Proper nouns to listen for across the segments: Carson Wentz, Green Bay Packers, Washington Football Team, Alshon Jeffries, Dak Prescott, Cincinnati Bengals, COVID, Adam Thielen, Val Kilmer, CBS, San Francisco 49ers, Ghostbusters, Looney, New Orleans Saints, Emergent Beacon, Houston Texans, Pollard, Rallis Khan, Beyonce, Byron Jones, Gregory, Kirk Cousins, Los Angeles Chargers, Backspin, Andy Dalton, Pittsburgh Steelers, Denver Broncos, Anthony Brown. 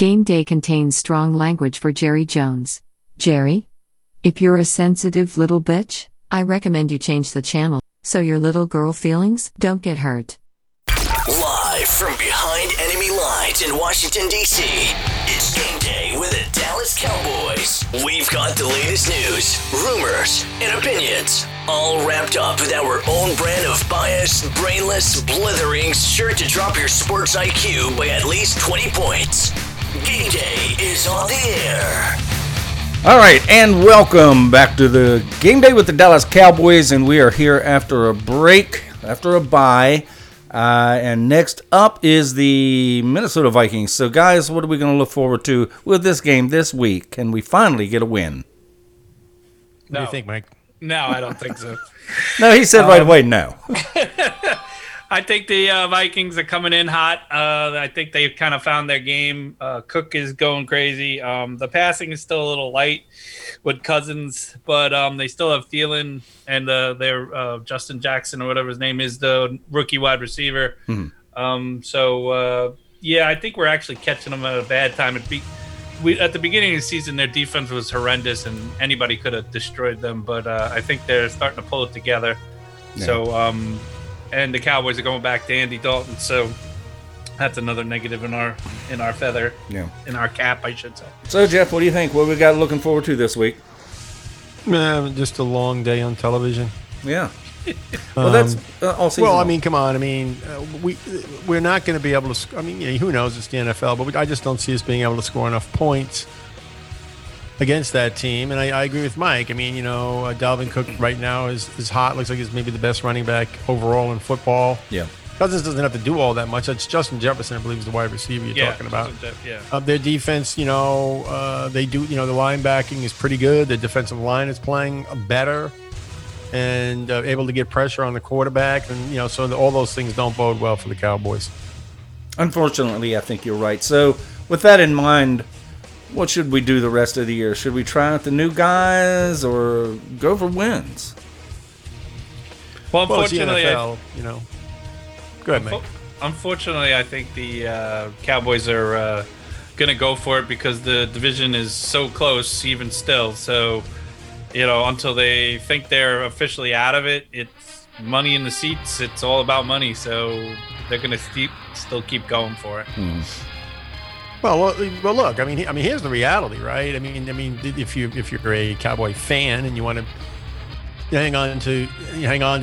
Game Day contains strong language for Jerry Jones. Jerry, if you're a sensitive little bitch, I recommend you change the channel so your little girl feelings don't get hurt. Live from behind enemy lines in Washington, D.C., it's Game Day with the Dallas Cowboys. We've got the latest news, rumors, and opinions, all wrapped up with our own brand of biased, brainless, blithering, sure to drop your sports IQ by at least 20 points. Game Day is on the air. All right, and welcome back to the Game Day with the Dallas Cowboys, and we are here after a break, after a bye. And next up is the Minnesota Vikings. So, guys, what are we going to look forward to with this game this week? Can we finally get a win? No. What do you think, Mike? No, I don't think so. No, he said right away no. I think the Vikings are coming in hot. I think they've kind of found their game. Cook is going crazy. The passing is still a little light with Cousins, but they still have Thielen and their Justin Jackson or whatever his name is, the rookie wide receiver. Mm-hmm. So, I think we're actually catching them at a bad time. At the beginning of the season, their defense was horrendous, and anybody could have destroyed them, but I think they're starting to pull it together. Yeah. So, and the Cowboys are going back to Andy Dalton, so that's another negative in our feather, in our cap, I should say. So, Jeff, what do you think? What we got looking forward to this week? Just a long day on television. Yeah. Well, that's all season. Well, I mean, come on. I mean, we're not going to be able to – I mean, who knows? It's the NFL, but I just don't see us being able to score enough points against that team. And I agree with Mike. I mean, Dalvin Cook right now is hot. Looks like he's maybe the best running back overall in football. Yeah. Cousins doesn't have to do all that much. It's Justin Jefferson, I believe, is the wide receiver you're talking about. Yeah. Their defense, they do. The linebacking is pretty good. The defensive line is playing better and able to get pressure on the quarterback. And, so all those things don't bode well for the Cowboys. Unfortunately, I think you're right. So with that in mind, what should we do the rest of the year? Should we try out the new guys or go for wins? Well, unfortunately, it's the NFL, Go ahead, Mike. Unfortunately, I think the Cowboys are going to go for it because the division is so close even still. So, until they think they're officially out of it, it's money in the seats. It's all about money. So they're going to still keep going for it. Mm. Well, look. I mean, here's the reality, right? I mean, if you're a Cowboy fan and you want to hang on to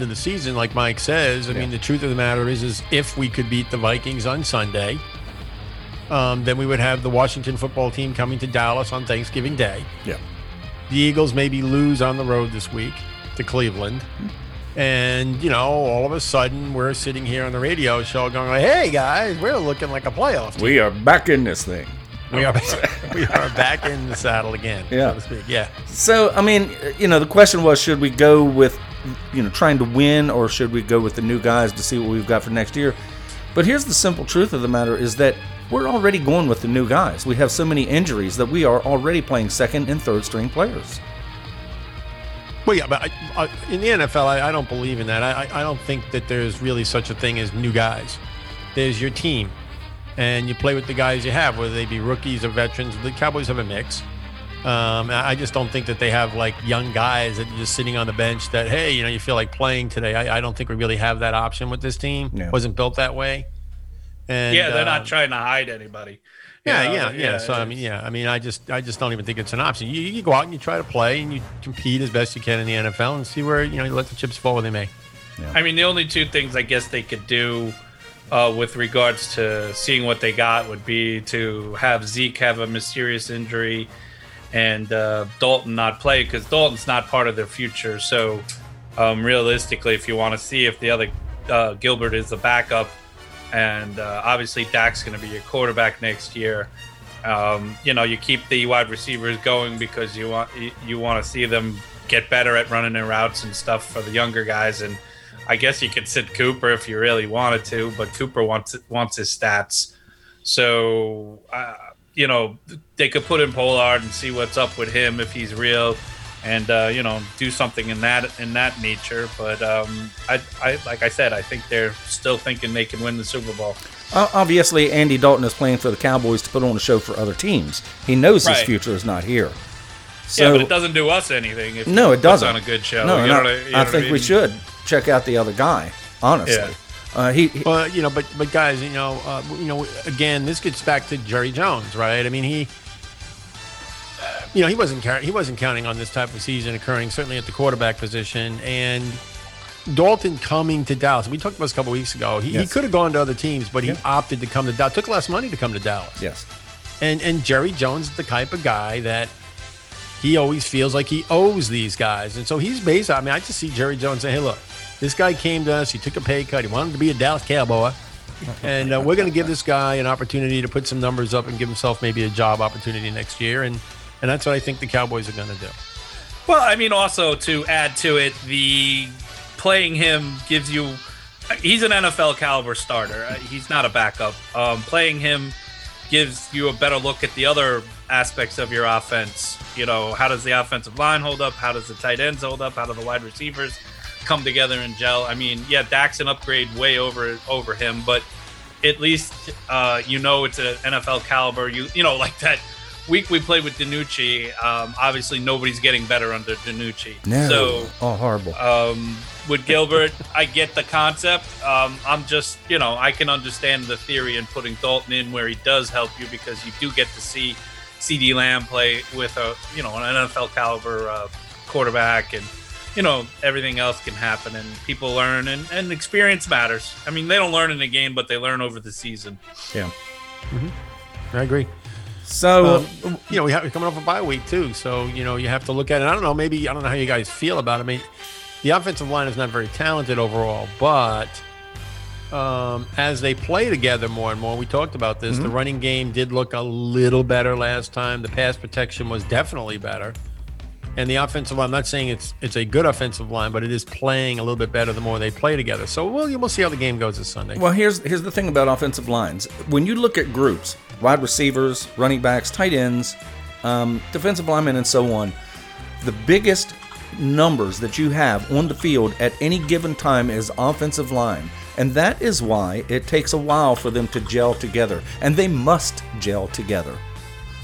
the season, like Mike says, I mean, the truth of the matter is if we could beat the Vikings on Sunday, then we would have the Washington football team coming to Dallas on Thanksgiving Day. Yeah. The Eagles maybe lose on the road this week to Cleveland, and all of a sudden we're sitting here on the radio show going, like, "Hey guys, we're looking like a playoff team. We are back in this thing. We are back in the saddle again." Yeah. So to speak. Yeah. So I mean, the question was, should we go with, trying to win, or should we go with the new guys to see what we've got for next year? But here's the simple truth of the matter: is that we're already going with the new guys. We have so many injuries that we are already playing second and third string players. Well, yeah, but in the NFL, I don't believe in that. I don't think that there's really such a thing as new guys. There's your team, and you play with the guys you have, whether they be rookies or veterans. The Cowboys have a mix. I just don't think that they have, like, young guys that are just sitting on the bench that, hey, you feel like playing today. I don't think we really have that option with this team. No. It wasn't built that way. And, they're not trying to hide anybody. Yeah. So I just don't even think it's an option. You go out and you try to play and you compete as best you can in the NFL and see where you let the chips fall where they may. Yeah. I mean, the only two things I guess they could do with regards to seeing what they got would be to have Zeke have a mysterious injury and Dalton not play, because Dalton's not part of their future. So realistically, if you want to see if the other Gilbert is the backup. And obviously, Dak's going to be your quarterback next year. You keep the wide receivers going because you want to see them get better at running their routes and stuff for the younger guys. And I guess you could sit Cooper if you really wanted to, but Cooper wants his stats. So they could put in Pollard and see what's up with him if he's real, and do something in that nature. But I think they're still thinking they can win the Super Bowl. Obviously, Andy Dalton is playing for the Cowboys to put on a show for other teams. He knows his future is not here. So, yeah, but it doesn't do us anything if it doesn't. On a good show. No, I think we should check out the other guy, honestly. Yeah. But guys, again, this gets back to Jerry Jones, right? I mean, he wasn't counting on this type of season occurring, certainly at the quarterback position. And Dalton coming to Dallas, we talked about this a couple of weeks ago. He could have gone to other teams, but he opted to come to Dallas. Took less money to come to Dallas. Yes. And Jerry Jones is the type of guy that he always feels like he owes these guys. And so he's based on, I just see Jerry Jones say, hey, look, this guy came to us. He took a pay cut. He wanted to be a Dallas Cowboy. And we're going to give this guy an opportunity to put some numbers up and give himself maybe a job opportunity next year. And that's what I think the Cowboys are going to do. Well, also to add to it, the playing him gives you – he's an NFL caliber starter. He's not a backup. Playing him gives you a better look at the other aspects of your offense. How does the offensive line hold up? How does the tight ends hold up? How do the wide receivers come together and gel? Dak's an upgrade way over him, but at least it's an NFL caliber. Like that week we played with DiNucci, obviously nobody's getting better under DiNucci. No. So horrible. With Gilbert, I get the concept. I'm just, I can understand the theory in putting Dalton in where he does help you, because you do get to see CD Lamb play with an NFL caliber quarterback, and everything else can happen, and people learn, and experience matters. They don't learn in a game, but they learn over the season. Yeah. Mm-hmm. I agree. So, we're coming off a bye week too. So, you have to look at it. I don't know how you guys feel about it. The offensive line is not very talented overall, but as they play together more and more, we talked about this, the running game did look a little better last time. The pass protection was definitely better. And the offensive line, I'm not saying it's a good offensive line, but it is playing a little bit better the more they play together. So we'll see how the game goes this Sunday. Well, here's the thing about offensive lines. When you look at groups, wide receivers, running backs, tight ends, defensive linemen, and so on, the biggest numbers that you have on the field at any given time is offensive line. And that is why it takes a while for them to gel together. And they must gel together.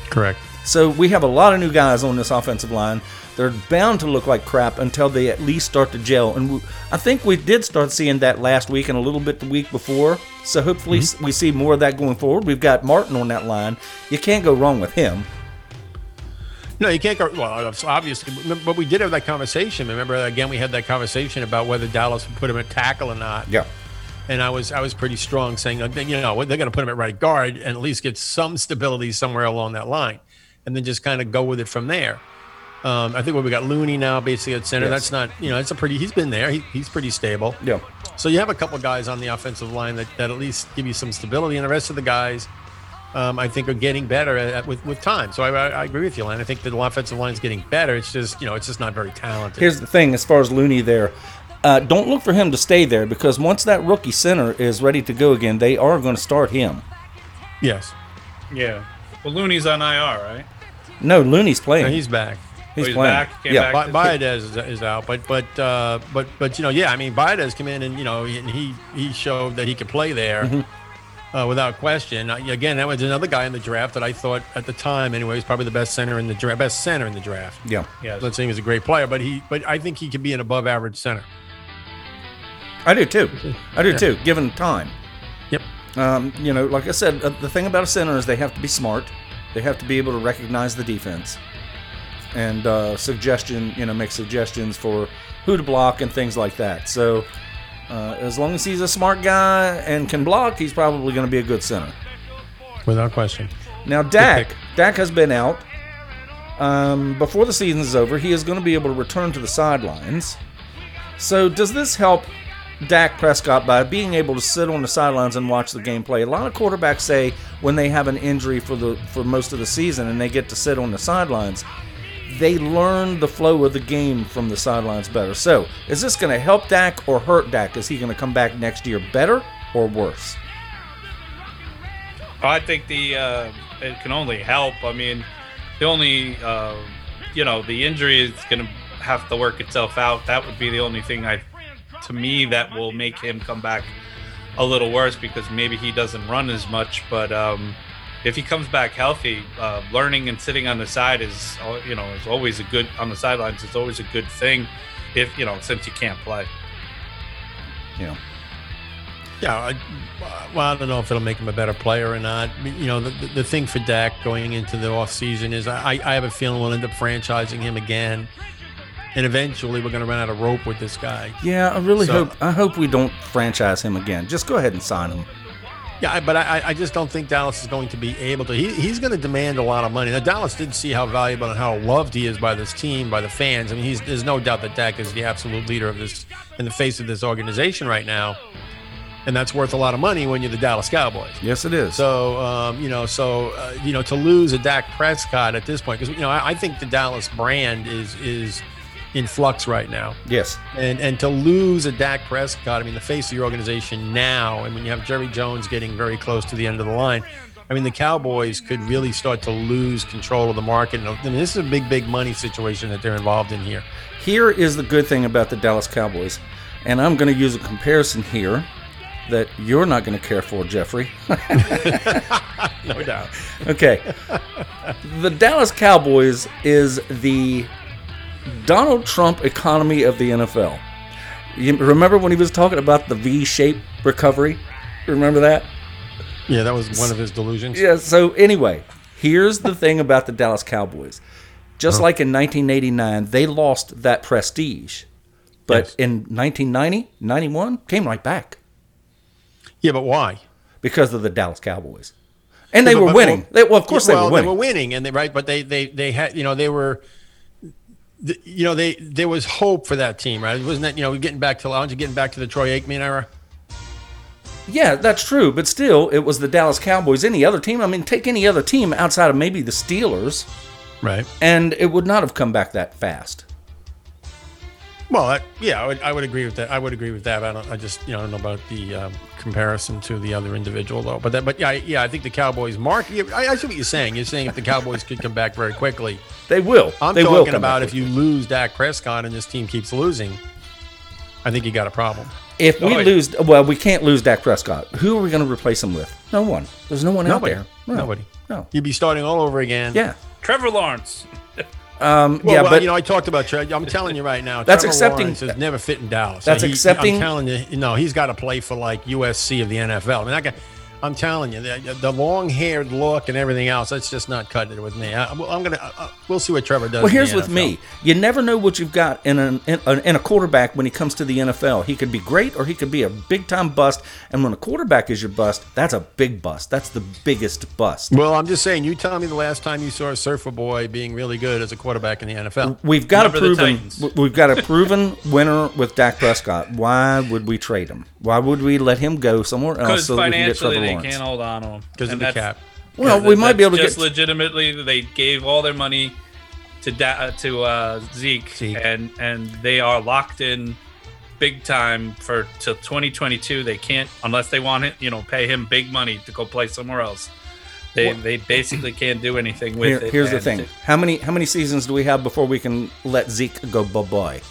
Correct. So we have a lot of new guys on this offensive line. They're bound to look like crap until they at least start to gel. And I think we did start seeing that last week and a little bit the week before. So hopefully we see more of that going forward. We've got Martin on that line. You can't go wrong with him. No, you can't go. Well, obviously, but we did have that conversation. Remember, again, we had that conversation about whether Dallas would put him at tackle or not. Yeah. And I was pretty strong saying, they're going to put him at right guard and at least get some stability somewhere along that line, and then just kind of go with it from there. I think we got Looney now basically at center. Yes. That's not, that's a pretty, he's been there. He's pretty stable. Yeah. So you have a couple of guys on the offensive line that at least give you some stability, and the rest of the guys I think are getting better with time. So I agree with you, Len. I think the offensive line is getting better. It's just, it's just not very talented. Here's the thing, as far as Looney there, don't look for him to stay there, because once that rookie center is ready to go again, they are going to start him. Yes. Yeah. Well, Looney's on IR, right? No, Looney's playing. No, he's back. He's playing. Back. Back Baidez is out, but Baidez came in and he showed that he could play there without question. Again, that was another guy in the draft that I thought at the time, anyway, was probably the best center in the draft. Yeah, yeah. Let's say he was a great player, but I think he could be an above average center. I do too. Given time. Yep. Like I said, the thing about a center is they have to be smart. They have to be able to recognize the defense and make suggestions for who to block and things like that. So as long as he's a smart guy and can block, he's probably going to be a good center. Without question. Now, Dak has been out. Before the season is over, he is going to be able to return to the sidelines. So does this help Dak Prescott by being able to sit on the sidelines and watch the game play? A lot of quarterbacks say when they have an injury for most of the season and they get to sit on the sidelines, they learn the flow of the game from the sidelines better. So is this going to help Dak or hurt Dak? Is he going to come back next year better or worse? I think it can only help. The only the injury is going to have to work itself out. That would be the only thing to me that will make him come back a little worse because maybe he doesn't run as much. But if he comes back healthy, learning and sitting on the side is, you know, is always a good on the sidelines. It's always a good thing, if you know, since you can't play. Yeah. Yeah, I don't know if it'll make him a better player or not. You know, the thing for Dak going into the offseason is I have a feeling we'll end up franchising him again, and eventually we're going to run out of rope with this guy. Yeah, I hope we don't franchise him again. Just go ahead and sign him. Yeah, but I just don't think Dallas is going to be able to. He's going to demand a lot of money. Now, Dallas did see how valuable and how loved he is by this team, by the fans. I mean, there's no doubt that Dak is the absolute leader of this, in the face of this organization right now. And that's worth a lot of money when you're the Dallas Cowboys. Yes, it is. So, to lose a Dak Prescott at this point, because, you know, I think the Dallas brand is in flux right now. Yes. And to lose a Dak Prescott, I mean, the face of your organization now, and when you have Jerry Jones getting very close to the end of the line, I mean, the Cowboys could really start to lose control of the market. And, I mean, this is a big, big money situation that they're involved in here. Here is the good thing about the Dallas Cowboys, and I'm going to use a comparison here that you're not going to care for, Jeffrey. No doubt. Okay. The Dallas Cowboys is the Donald Trump economy of the NFL. You remember when he was talking about the V-shaped recovery? Remember that? Yeah, that was one of his delusions. Yeah, so anyway, here's the thing about the Dallas Cowboys. Just like in 1989, they lost that prestige. But yes, in 1990, 91, came right back. Yeah, but why? Because of the Dallas Cowboys, and they were winning. They were winning, and there was hope for that team, right? Wasn't that, you know, we're getting back to Lounge, getting back to the Troy Aikman era? Yeah, that's true, but still, it was the Dallas Cowboys. Any other team? I mean, take any other team outside of maybe the Steelers, right? And it would not have come back that fast. Well, I would agree with that. I don't know about the comparison to the other individual though. I think the Cowboys market. I see what you're saying. You're saying if the Cowboys could come back very quickly, they will. If you lose Dak Prescott and this team keeps losing, I think you got a problem. If we can't lose Dak Prescott. Who are we going to replace him with? No one. There's no one out there. No. Nobody. No. You'd be starting all over again. Yeah. Trevor Lawrence. I talked about Trey. I'm telling you right now, that's Trevor Lawrence has never fit in Dallas. I'm telling you, he's got to play for like USC of the NFL. I mean, I'm telling you, the long-haired look and everything else, that's just not cutting it with me. We'll see what Trevor does. Well, here's with me: you never know what you've got in a quarterback when he comes to the NFL. He could be great, or he could be a big-time bust. And when a quarterback is your bust, that's a big bust. That's the biggest bust. Well, I'm just saying. You tell me the last time you saw a surfer boy being really good as a quarterback in the NFL. We've got a proven winner with Dak Prescott. Why would we trade him? Why would we let him go somewhere else so that we can get Trevor Lawrence? They can't hold on to him because of the cap. Well, we might be able to just legitimately, they gave all their money to Zeke. and they are locked in big time for till 2022. They can't, unless they want it, pay him big money to go play somewhere else. They basically can't do anything with it. Here's the thing: how many seasons do we have before we can let Zeke go bye bye?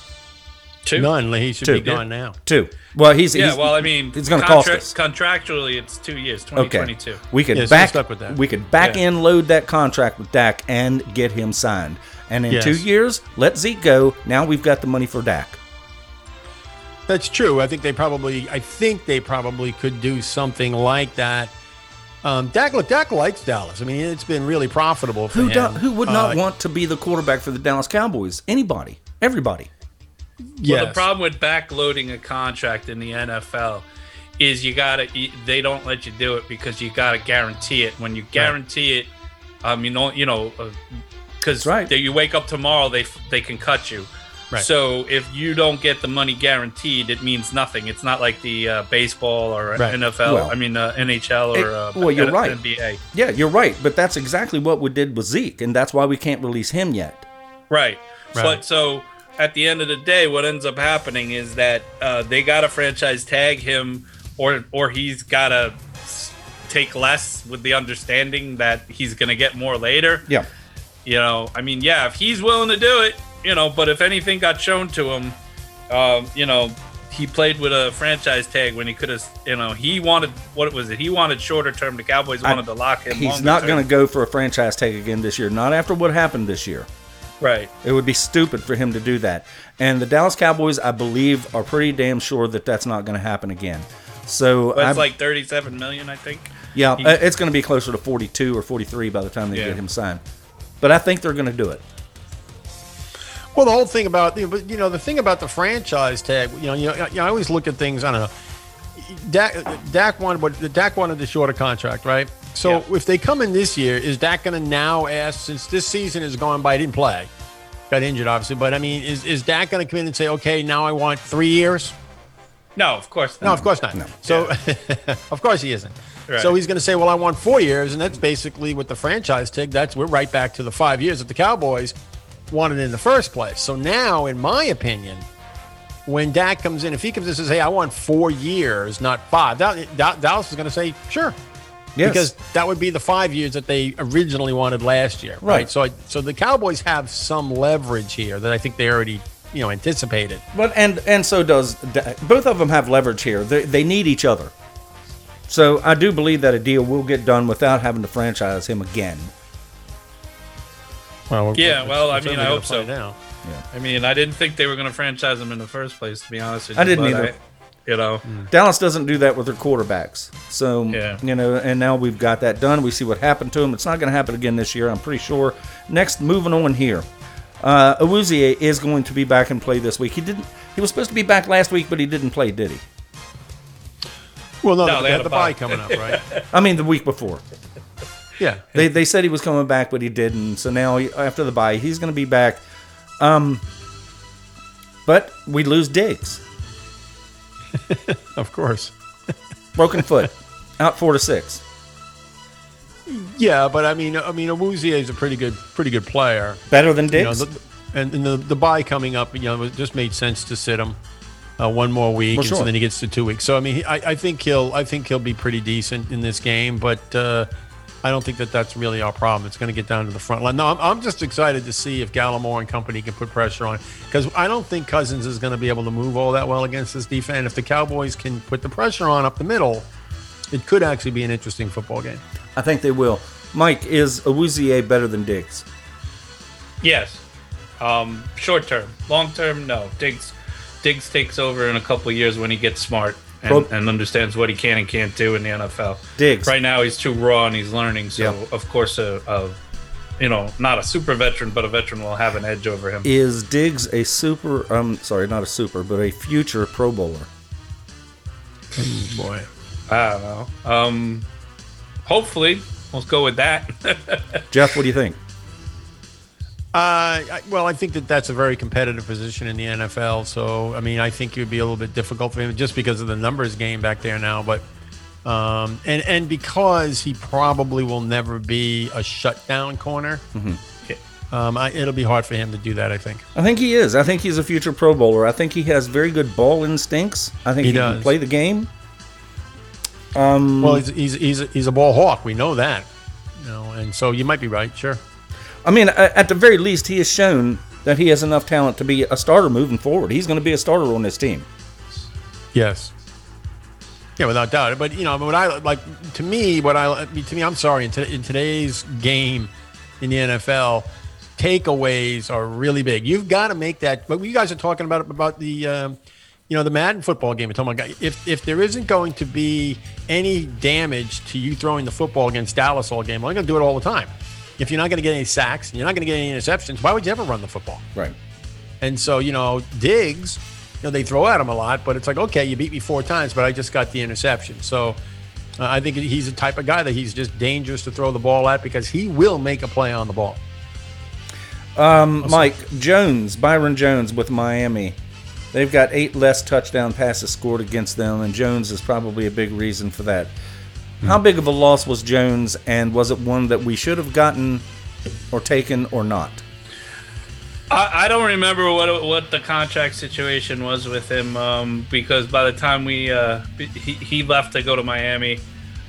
Two. None. He should be gone now. Two. Well, it's going to cost us. Contractually, it's 2 years, 2022. Okay. We could back end load that contract with Dak and get him signed. And in 2 years, let Zeke go. Now we've got the money for Dak. That's true. I think they probably could do something like that. Dak likes Dallas. I mean, it's been really profitable for him. Who would not want to be the quarterback for the Dallas Cowboys? Anybody. Everybody. Yes. Well, the problem with backloading a contract in the NFL is they don't let you do it because you gotta guarantee it. When you guarantee it, because you wake up tomorrow, they can cut you. Right. So if you don't get the money guaranteed, it means nothing. It's not like the baseball or NFL. Well, NHL or NBA. Yeah, you're right. But that's exactly what we did with Zeke, and that's why we can't release him yet. Right. But so, at the end of the day, what ends up happening is that they got to franchise tag him, or he's got to take less with the understanding that he's going to get more later. Yeah. If he's willing to do it, but if anything got shown to him, he played with a franchise tag when he could have, you know, he wanted, what was it? He wanted shorter term. The Cowboys wanted to lock him. He's not going to go for a franchise tag again this year. Not after what happened this year. Right. It would be stupid for him to do that. And the Dallas Cowboys, I believe, are pretty damn sure that that's not going to happen again. So it's like $37 million, I think. Yeah, it's going to be closer to 42 or 43 by the time they get him signed. But I think they're going to do it. Well, the whole thing about, you know, the thing about the franchise tag, I always look at things, I don't know. Dak wanted the shorter contract, right? So if they come in this year, is Dak going to now ask, since this season is gone by, he didn't play, got injured obviously, but I mean, is Dak going to come in and say, okay, now I want 3 years? No, of course not. No, of course not. No. So of course he isn't. Right. So he's going to say, well, I want 4 years. And that's basically with the franchise tag. We're right back to the 5 years that the Cowboys wanted in the first place. So now, in my opinion, when Dak comes in, if he comes in and says, hey, I want 4 years, not 5, Dallas is going to say, sure. Yes. Because that would be the 5 years that they originally wanted last year. Right. So the Cowboys have some leverage here that I think they already, anticipated. But and so does Dak. Both of them have leverage here. They need each other. So I do believe that a deal will get done without having to franchise him again. Well, I hope so. Now. Yeah. I mean, I didn't think they were going to franchise him in the first place, to be honest with you. I didn't either. Dallas doesn't do that with their quarterbacks. So, and now we've got that done. We see what happened to him. It's not going to happen again this year, I'm pretty sure. Next, moving on here. Awuzie is going to be back and play this week. He was supposed to be back last week, but he didn't play, did he? Well, no, they had the bye coming up, right? I mean, the week before. Yeah. They said he was coming back, but he didn't. So now, after the bye, he's going to be back. But we lose Diggs. Of course. Broken foot. Out 4 to 6. Yeah, but I mean Awuzie is a pretty good player. Better than Diggs. The bye coming up, it just made sense to sit him one more week, and so then he gets to 2 weeks. So I mean, I think he'll be pretty decent in this game, but I don't think that's really our problem. It's going to get down to the front line. No, I'm just excited to see if Gallimore and company can put pressure on it, because I don't think Cousins is going to be able to move all that well against this defense. And if the Cowboys can put the pressure on up the middle, it could actually be an interesting football game. I think they will. Mike, is Awuzie better than Diggs? Yes. Short term. Long term, no. Diggs takes over in a couple of years when he gets smart. And understands what he can and can't do in the NFL. Diggs. Right now, he's too raw and he's learning. So, Of course, not a super veteran, but a veteran will have an edge over him. Is Diggs a future Pro Bowler? Boy. I don't know. Hopefully. Let's go with that. Jeff, what do you think? Well, I think that's a very competitive position in the NFL. So, I mean, I think it would be a little bit difficult for him just because of the numbers game back there now. But and because he probably will never be a shutdown corner, it'll be hard for him to do that, I think. I think he is. I think he's a future Pro Bowler. I think he has very good ball instincts. I think he can play the game. Well, he's a ball hawk. We know that. And so you might be right. Sure. I mean, at the very least, he has shown that he has enough talent to be a starter moving forward. He's going to be a starter on this team. Yes. Yeah, without doubt. But in today's game in the NFL, takeaways are really big. You've got to make that. But you guys are talking about the, the Madden football game. If there isn't going to be any damage to you throwing the football against Dallas all game, I'm going to do it all the time. If you're not going to get any sacks and you're not going to get any interceptions, why would you ever run the football? Right. And so, Diggs, they throw at him a lot, but it's like, okay, you beat me 4 times, but I just got the interception. So I think he's the type of guy that he's just dangerous to throw the ball at because he will make a play on the ball. Byron Jones with Miami. They've got 8 less touchdown passes scored against them, and Jones is probably a big reason for that. How big of a loss was Jones, and was it one that we should have gotten or taken or not? I don't remember what the contract situation was with him because by the time he left to go to Miami,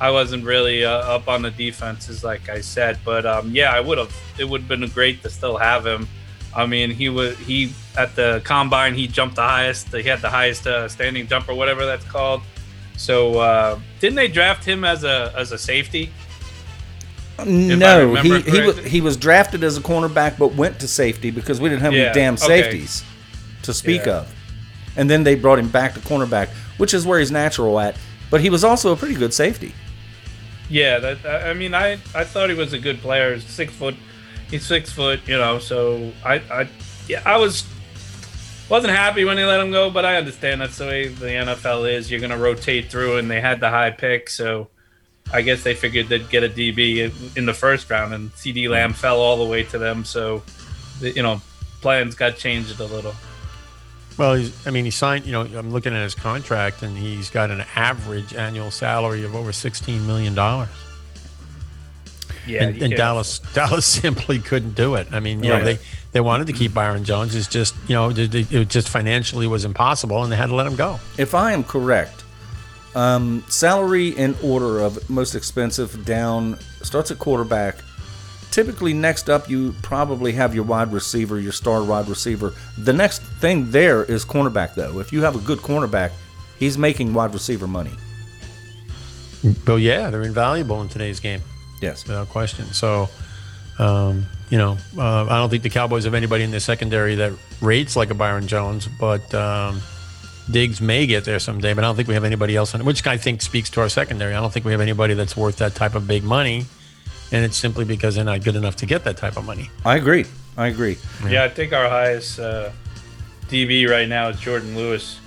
I wasn't really up on the defenses, like I said. But, I would have. It would have been great to still have him. I mean, he at the combine, he jumped the highest. He had the highest standing jump or whatever that's called. So didn't they draft him as a safety? No, he was drafted as a cornerback, but went to safety because we didn't have any damn safeties to speak of. And then they brought him back to cornerback, which is where he's natural at. But he was also a pretty good safety. Yeah, I thought he was a good player. He's 6 foot, you know. So I wasn't happy when they let him go, but I understand that's the way the NFL is. You're going to rotate through, and they had the high pick, so I guess they figured they'd get a DB in the first round, and CD Lamb fell all the way to them. So, you know, plans got changed a little. Well, he signed, you know, I'm looking at his contract, and he's got an average annual salary of over $16 million. Yeah. And Dallas simply couldn't do it. I mean, you know, they wanted to keep Byron Jones. It's just, you know, it just financially was impossible, and they had to let him go. If I am correct, salary in order of most expensive down starts at quarterback. Typically, next up, you probably have your wide receiver, your star wide receiver. The next thing there is cornerback, though. If you have a good cornerback, he's making wide receiver money. Well, yeah, they're invaluable in today's game. Yes. Without question. So, I don't think the Cowboys have anybody in their secondary that rates like a Byron Jones, but Diggs may get there someday, but I don't think we have anybody else, which I think speaks to our secondary. I don't think we have anybody that's worth that type of big money. And it's simply because they're not good enough to get that type of money. I agree. Yeah, I think our highest DB right now is Jordan Lewis.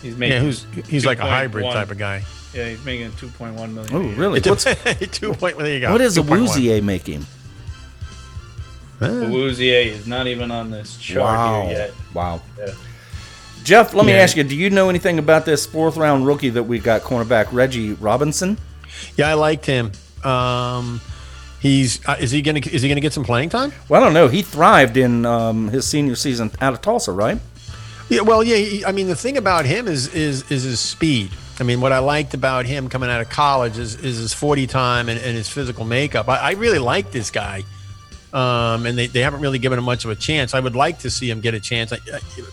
He's making he's like a hybrid type of guy. Yeah, he's making $2.1 million. Oh, really? What's there you go. What is Awuzie making? Awuzie is not even on this chart here yet. Wow. Yeah. Jeff, let me ask you, do you know anything about this fourth-round rookie that we got, cornerback Reggie Robinson? Yeah, I liked him. Is he gonna get some playing time? Well, I don't know. He thrived in his senior season out of Tulsa, right? Yeah. Well, yeah. The thing about him is his speed. I mean, what I liked about him coming out of college is his 40 time and his physical makeup. I really like this guy, and they haven't really given him much of a chance. I would like to see him get a chance.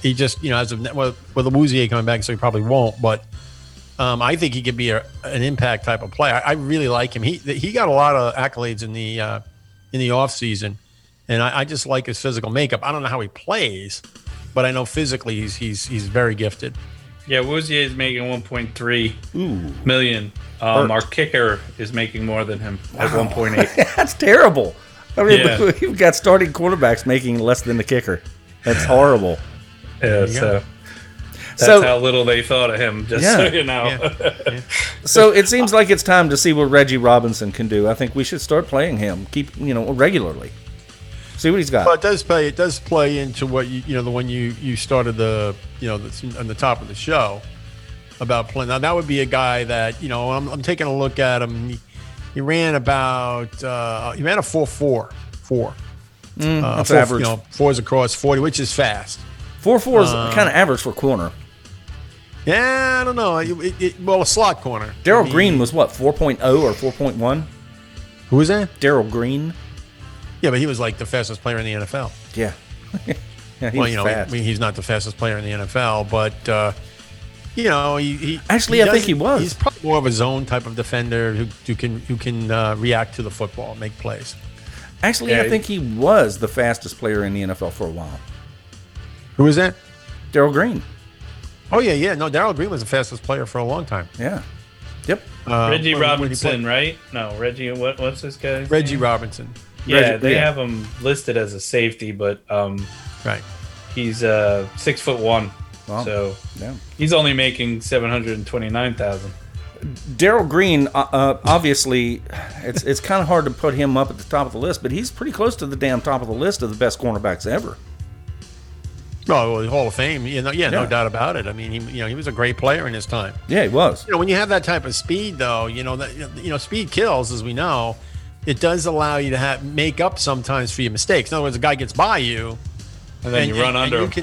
He just, you know, with Awuzie coming back, so he probably won't. But I think he could be an impact type of player. I really like him. He got a lot of accolades in the offseason, and I just like his physical makeup. I don't know how he plays, but I know physically he's very gifted. Yeah, Awuzie is making 1.3 million. Our kicker is making more than him at 1.8. That's terrible. I mean, You've got starting quarterbacks making less than the kicker. That's horrible. Yeah, so. That's how little they thought of him, so you know. Yeah. So it seems like it's time to see what Reggie Robinson can do. I think we should start playing him, regularly. See what he's got. Well, it does play into what you started on the top of the show about playing. Now that would be a guy that I'm taking a look at him. He ran about a 4.44. That's average. Fours across 40, which is fast. 4.4 is kind of average for corner. Yeah, I don't know. A slot corner. Darrell Green was what, 4.0 or 4.1? Who was that? Darrell Green. Yeah, but he was like the fastest player in the NFL. Yeah. Fast. He's not the fastest player in the NFL, but I think he was. He's probably more of a zone type of defender who can react to the football, make plays. Actually, I think he was the fastest player in the NFL for a while. Who is that? Darrell Green. Oh, yeah. No, Darrell Green was the fastest player for a long time. Yeah. Yep. Reggie Robinson, right? No, Reggie, what's this guy's name? Robinson. Yeah, they have him listed as a safety, but right. He's 6'1". Wow. So he's only making $729,000. Darrell Green, obviously, it's kind of hard to put him up at the top of the list, but he's pretty close to the damn top of the list of the best cornerbacks ever. Oh, well, Hall of Fame, no doubt about it. I mean, he was a great player in his time. Yeah, he was. You know, when you have that type of speed, though, speed kills, as we know. It does allow you to make up sometimes for your mistakes. In other words, a guy gets by you, and then you run under him. You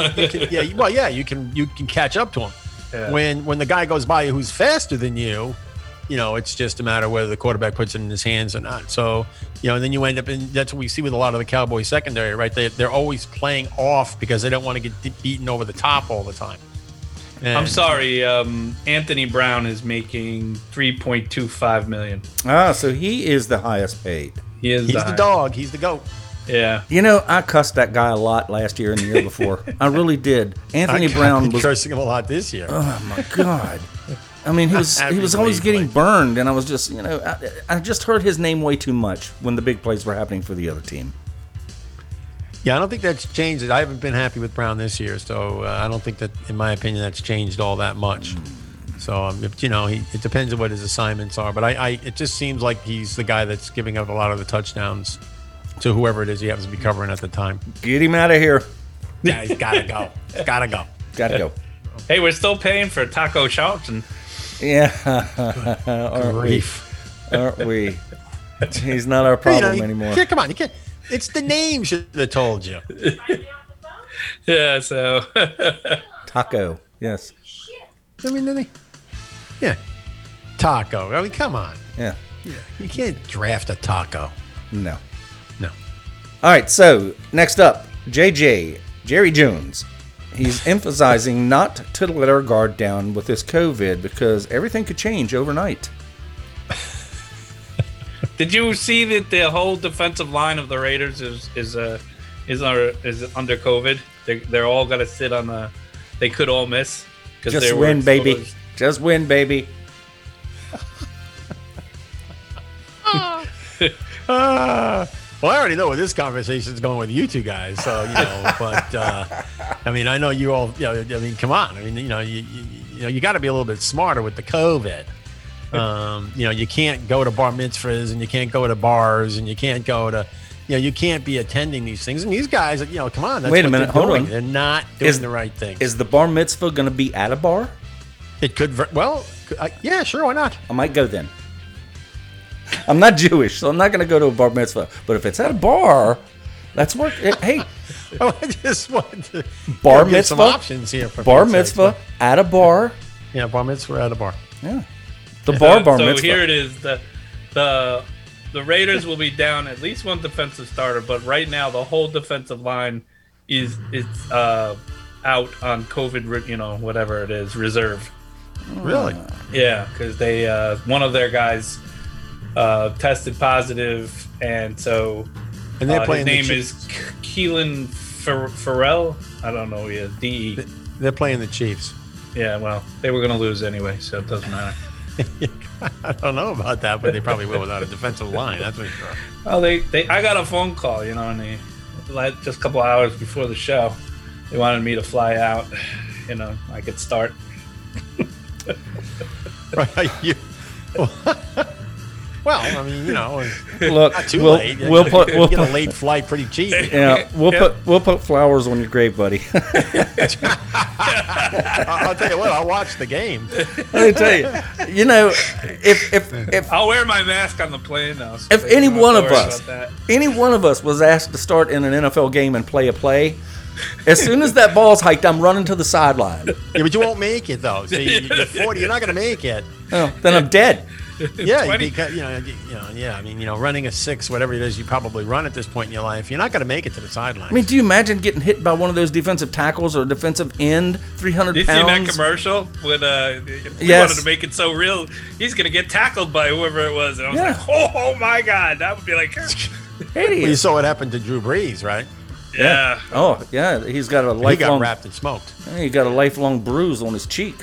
can catch up to him. Yeah. When the guy goes by you who's faster than you, you know, it's just a matter of whether the quarterback puts it in his hands or not. So, you know, and then you end up in, that's what we see with a lot of the Cowboys secondary, right? They're always playing off because they don't want to get beaten over the top all the time. And I'm sorry, Anthony Brown is making $3.25 million. Ah, so he is the highest paid. He is. He's the dog. He's the GOAT. Yeah. You know, I cussed that guy a lot last year and the year before. I really did. Anthony Brown was cursing him a lot this year. Oh my God. I mean, he was always getting burned, and I was just, you know, I just heard his name way too much when the big plays were happening for the other team. Yeah, I don't think that's changed. I haven't been happy with Brown this year, so I don't think that, in my opinion, that's changed all that much. So, you know, it depends on what his assignments are, but it just seems like he's the guy that's giving up a lot of the touchdowns to whoever it is he happens to be covering at the time. Get him out of here. Yeah, he's got to go. Got to go. Hey, we're still paying for Taco Charlton. Yeah. Aren't we? He's not our problem anymore. Come on, you can't. It's the name should have told you. Yeah, so. Taco, yes. I mean, yeah. Taco. I mean, come on. Yeah. You can't draft a taco. No. All right, so next up, JJ, Jerry Jones. He's emphasizing not to let our guard down with this COVID because everything could change overnight. Did you see that the whole defensive line of the Raiders is under COVID? They're all got to sit on a. They could all miss. Just win, baby. Just win, baby. Well, I already know where this conversation is going with you two guys. So, you know, but I mean, I know you all, you know, I mean, come on. I mean, you know, you got to be a little bit smarter with the COVID. You know, you can't go to bar mitzvahs and you can't go to bars and you can't go to, you know, you can't be attending these things. And these guys, you know, come on. That's wait a minute. Hold on. They're not doing the right thing. Is the bar mitzvah going to be at a bar? It could. Well, yeah, sure. Why not? I might go then. I'm not Jewish, so I'm not going to go to a bar mitzvah. But if it's at a bar, that's worth it. Hey, I just want to bar mitzvah. Some options here for bar mitzvah at a bar. Yeah, bar mitzvah at a bar. Yeah, the bar mitzvah. So here it is. The Raiders will be down at least one defensive starter, but right now the whole defensive line is out on COVID. You know, whatever it is, reserve. Really? Yeah, because they one of their guys. Tested positive, and so they're playing his name is Keelan Farrell. I don't know. Yeah, DE. They're playing the Chiefs. Yeah, well, they were going to lose anyway, so it doesn't matter. I don't know about that, but they probably will without a defensive line. That's for sure. Well, I got a phone call, you know, and they just a couple hours before the show, they wanted me to fly out. You know, I could start. Right? Well, I mean, you know, look, not too late. We'll get a late flight pretty cheap. Yeah, we'll put flowers on your grave, buddy. I'll tell you what, I'll watch the game. Let me tell you, you know, if I'll wear my mask on the plane now. So if any one of us was asked to start in an NFL game and play a play. As soon as that ball's hiked, I'm running to the sideline. Yeah, but you won't make it, though. So you're 40. You're not going to make it. Oh, then I'm dead. Yeah, because, you know, yeah. I mean, you know, running a 6, whatever it is, you probably run at this point in your life. You're not going to make it to the sideline. I mean, do you imagine getting hit by one of those defensive tackles or a defensive end, 300 pounds? You seen that commercial when he wanted to make it so real? He's going to get tackled by whoever it was. And I was like, oh my God, that would be like. Well, you saw what happened to Drew Brees, right? Yeah. Oh, yeah. He's got a lifelong. He got wrapped and smoked. He got a lifelong bruise on his cheek.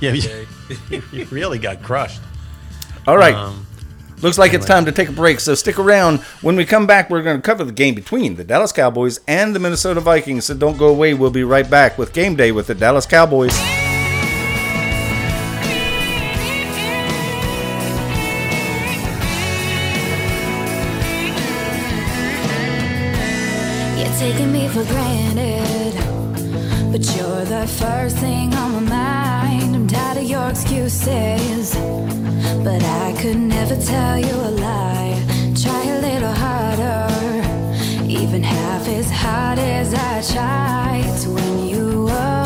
Yeah, he really got crushed. All right. Looks like it's time to take a break, so stick around. When we come back, we're going to cover the game between the Dallas Cowboys and the Minnesota Vikings, so don't go away. We'll be right back with Game Day with the Dallas Cowboys. Taking me for granted, but you're the first thing on my mind. I'm tired of your excuses, but I could never tell you a lie. Try a little harder, even half as hard as I tried to win you over.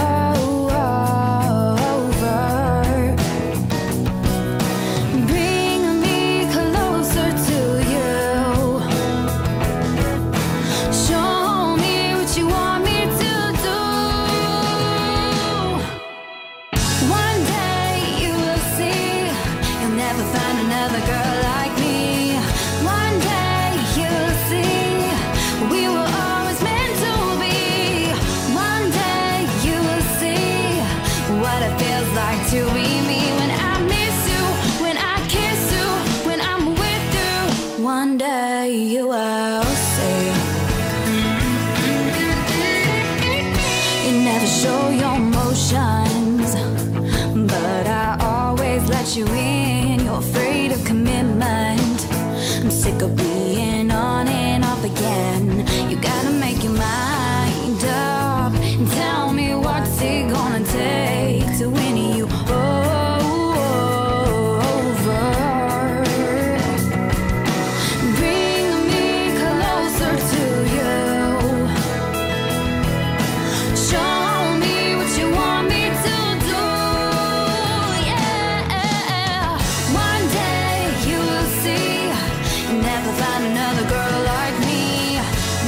one day you will see. You never show your emotions, but I always let you in. You're afraid of commitment. I'm sick of being on and off again. You gotta make your mind up and tell me what's it gonna take to win you over. Bring me closer to you. Show me what you want me to do. Yeah, one day you will see. You'll never find another girl like me.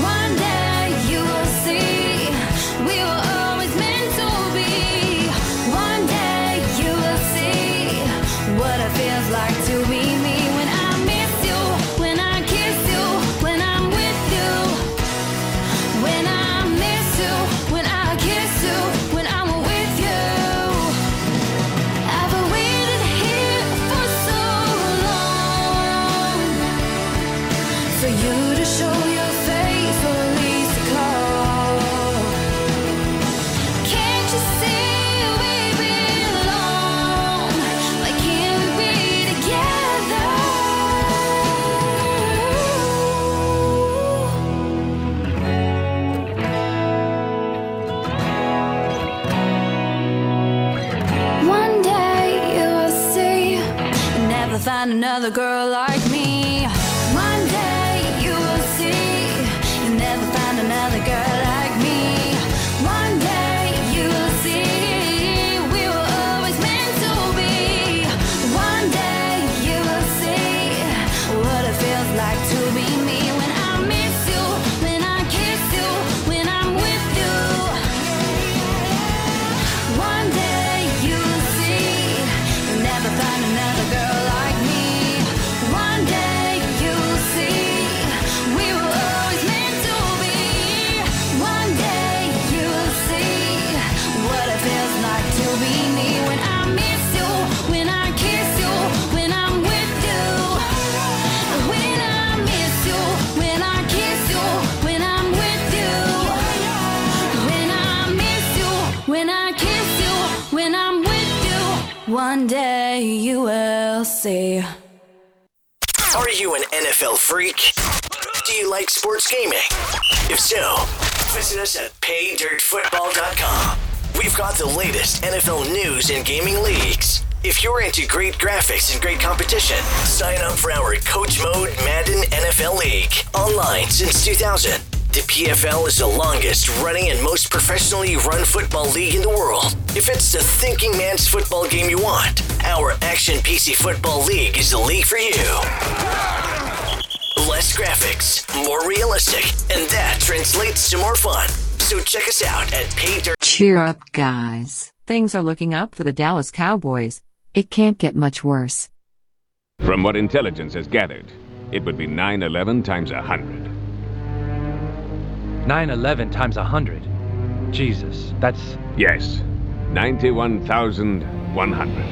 One day you will see. We were always meant to be. One day you will see what it feels like to be me. When I miss you, when I kiss you, when I'm with you. When I miss you, when I kiss you, when I'm with you. I've waited here for so long for you to show your face, or at least a call. Can't you see we belong? Why can't we be together? One day you will see, you'll never find another girl like me. One day you will see, you'll never find another girl like me. One day you will see, we were always meant to be. One day you will see what it feels like to be me. When I miss you, when I kiss you, when I'm with you. One day you'll see, you'll never find another girl like me. One day you'll see, we were always meant to be. One day you'll see what it feels like to be me. When I miss you, when I kiss you, when I'm with you. When I miss you, when I kiss you, when I'm with you. When I miss you, when I kiss you, when I'm with you. One day you will see. Are you an NFL freak? Do you like sports gaming? If so, visit us at paydirtfootball.com. We've got the latest NFL news and gaming leagues. If you're into great graphics and great competition, sign up for our Coach Mode Madden NFL League online since 2000. The PFL is the longest running and most professionally run football league in the world. If it's the thinking man's football game you want, our Action PC Football League is the league for you. Less graphics, more realistic, and that translates to more fun. So check us out at PayDirt. Cheer up, guys. Things are looking up for the Dallas Cowboys. It can't get much worse. From what intelligence has gathered, it would be 9/11 times 100. 9/11 times 100? Jesus, that's... Yes, 91,100.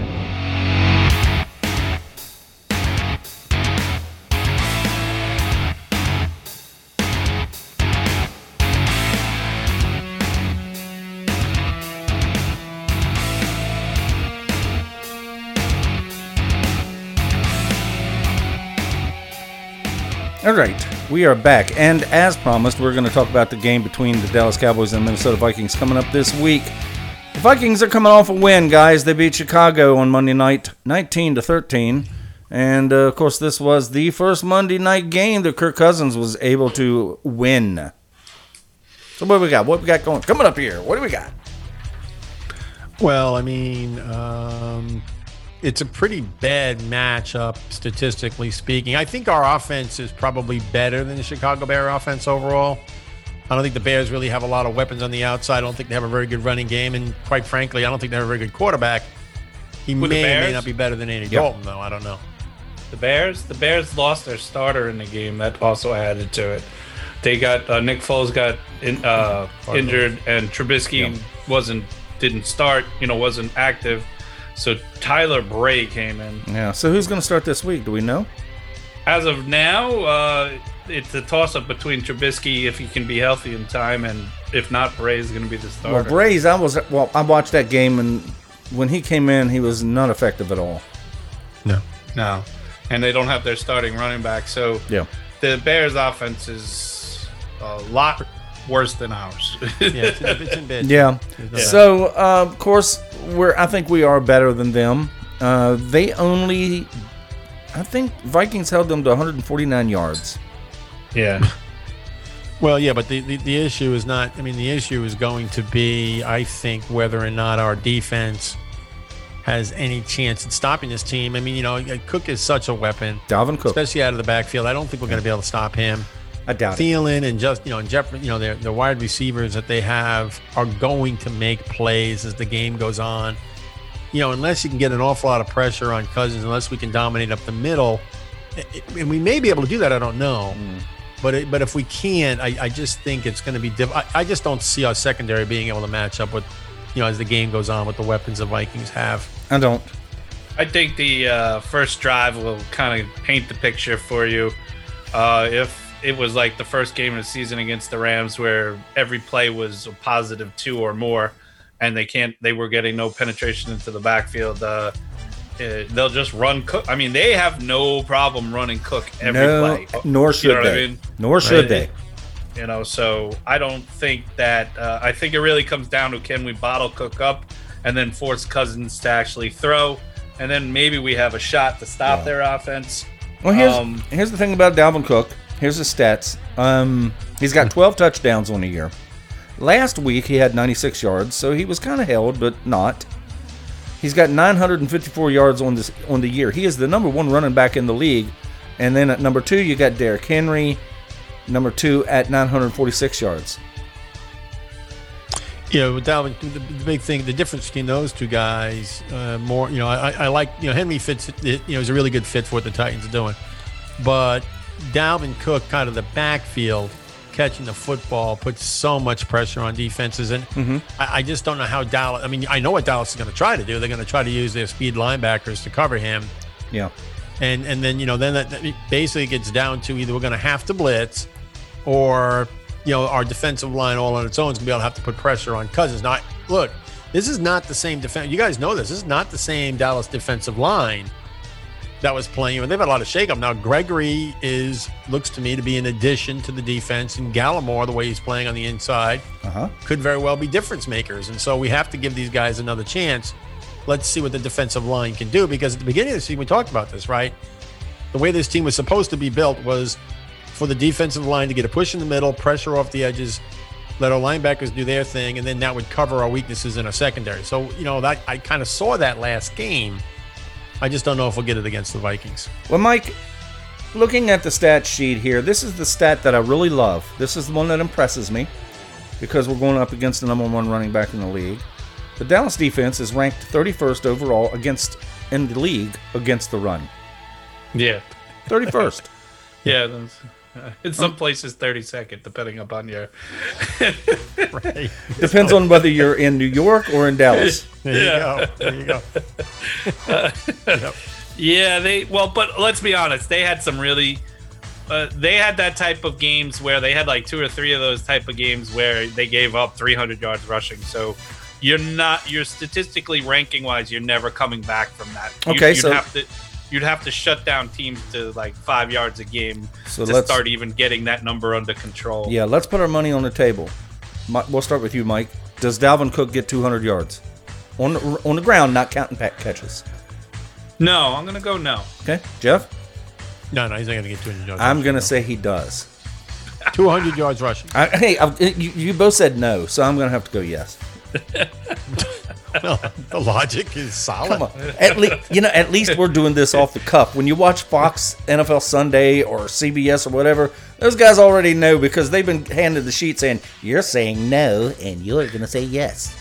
All right, we are back, and as promised, we're going to talk about the game between the Dallas Cowboys and the Minnesota Vikings coming up this week. The Vikings are coming off a win, guys. They beat Chicago on Monday night, 19-13, and of course, this was the first Monday night game that Kirk Cousins was able to win. So, what do we got? What we got going? Coming up here, what do we got? Well, I mean, it's a pretty bad matchup, statistically speaking. I think our offense is probably better than the Chicago Bear offense overall. I don't think the Bears really have a lot of weapons on the outside. I don't think they have a very good running game. And quite frankly, I don't think they have a very good quarterback. He may not be better than Andy Dalton, though. I don't know. The Bears lost their starter in the game. That also added to it. They got Nick Foles got injured, and Trubisky didn't start, wasn't active. So Tyler Bray came in. Yeah, so who's going to start this week? Do we know? As of now, it's a toss-up between Trubisky, if he can be healthy in time, and if not, Bray's going to be the starter. Well, Bray's, I watched that game, and when he came in, he was not effective at all. No. And they don't have their starting running back, so the Bears' offense is a lot worse than ours. It's in bed. So, of course, I think we are better than them. I think Vikings held them to 149 yards. But the issue is not, I mean, the issue is going to be, I think, whether or not our defense has any chance at stopping this team. I mean, you know, Cook is such a weapon. Dalvin Cook. Especially out of the backfield. I don't think we're going to be able to stop him. I doubt it. Thielen and just, you know, Jefferson, you know, their wide receivers that they have are going to make plays as the game goes on. You know, unless you can get an awful lot of pressure on Cousins, unless we can dominate up the middle, and we may be able to do that, I don't know. But if we can't, I just think it's going to be difficult. I just don't see our secondary being able to match up with, you know, as the game goes on with the weapons the Vikings have. I don't. I think the first drive will kind of paint the picture for you. If it was like the first game of the season against the Rams where every play was a positive two or more, and they were getting no penetration into the backfield. They'll just run Cook. I mean, they have no problem running Cook every play. Nor should they. You know, so I don't think that I think it really comes down to, can we bottle Cook up and then force Cousins to actually throw, and then maybe we have a shot to stop their offense. Well, here's the thing about Dalvin Cook. Here's his stats. He's got 12 touchdowns on the year. Last week, he had 96 yards, so he was kind of held, but not. He's got 954 yards on the year. He is the number one running back in the league. And then at number two, you got Derrick Henry, number two at 946 yards. Yeah, with Dalvin, the big thing, the difference between those two guys, more, you know, I like, you know, Henry fits, you know, is a really good fit for what the Titans are doing. But Dalvin Cook, kind of the backfield, catching the football, puts so much pressure on defenses. And I just don't know how Dallas – I mean, I know what Dallas is going to try to do. They're going to try to use their speed linebackers to cover him. Yeah. And then, you know, then that basically gets down to either we're going to have to blitz or, you know, our defensive line all on its own is going to be able to have to put pressure on Cousins. Now, look, this is not the same defense. You guys know this. This is not the same Dallas defensive line that was playing, and they've had a lot of shakeup. Now Gregory looks to me to be an addition to the defense, and Gallimore, the way he's playing on the inside, could very well be difference makers. And so we have to give these guys another chance. Let's see what the defensive line can do, because at the beginning of the season we talked about this, right? The way this team was supposed to be built was for the defensive line to get a push in the middle, pressure off the edges, let our linebackers do their thing, and then that would cover our weaknesses in our secondary. So, you know, that I kind of saw that last game. I just don't know if we'll get it against the Vikings. Well, Mike, looking at the stat sheet here, this is the stat that I really love. This is the one that impresses me because we're going up against the number one running back in the league. The Dallas defense is ranked 31st overall in the league against the run. Yeah. 31st. Yeah. In some places, 32nd, depending upon your... Right. Depends on whether you're in New York or in Dallas. There you go. Yep. But let's be honest. They had some really... they had that type of games where they had like two or three of those type of games where they gave up 300 yards rushing. So you're statistically ranking-wise, you're never coming back from that. You'd have to shut down teams to like 5 yards a game to start even getting that number under control. Yeah, let's put our money on the table. We'll start with you, Mike. Does Dalvin Cook get 200 yards? On the ground, not counting back catches. No, I'm going to go no. Okay, Jeff? No, he's not going to get 200 yards. I'm going to say he does. 200 yards rushing. You both said no, so I'm going to have to go yes. Well, the logic is solid. Come on. At least we're doing this off the cuff. When you watch Fox NFL Sunday or CBS or whatever, those guys already know because they've been handed the sheet saying, you're saying no, and you're going to say yes.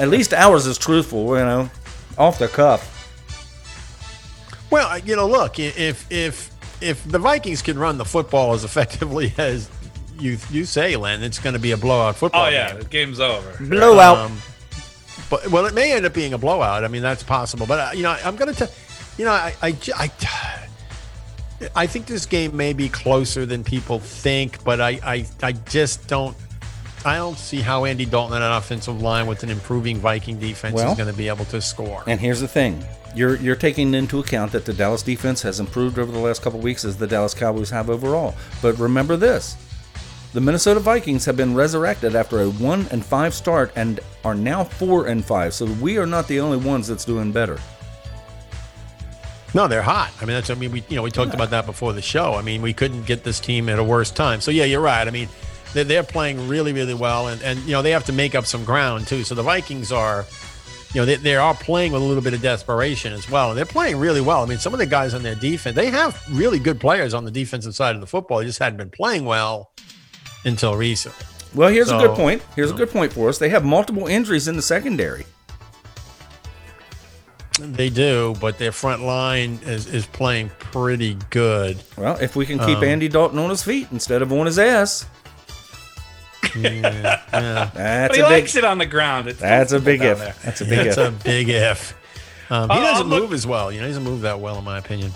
At least ours is truthful, you know, off the cuff. Well, you know, look, if the Vikings can run the football as effectively as you say, Len, it's going to be a blowout football game. Oh, yeah, the game's over. Blowout. But it may end up being a blowout. I mean, that's possible. But, you know, I'm going to tell – you know, I I think this game may be closer than people think, but I just don't. I don't see how Andy Dalton and an offensive line with an improving Viking defense is going to be able to score. And here's the thing. You're taking into account that the Dallas defense has improved over the last couple of weeks as the Dallas Cowboys have overall. But remember this. The Minnesota Vikings have been resurrected after a 1-5 start and are now 4-5. So we are not the only ones that's doing better. No, they're hot. I mean, that's. I mean, we talked about that before the show. I mean, we couldn't get this team at a worse time. So yeah, you're right. I mean, they're playing really, really well, and you know they have to make up some ground too. So the Vikings are, you know, they are playing with a little bit of desperation as well, and they're playing really well. I mean, some of the guys on their defense, they have really good players on the defensive side of the football. They just hadn't been playing well until recently. Well, here's a good point. Here's a good point for us. They have multiple injuries in the secondary. They do, but their front line is playing pretty good. Well, if we can keep Andy Dalton on his feet instead of on his ass. Yeah. But he likes it on the ground. That's a big if. That's a big if. He doesn't move as well. You know, he doesn't move that well, in my opinion.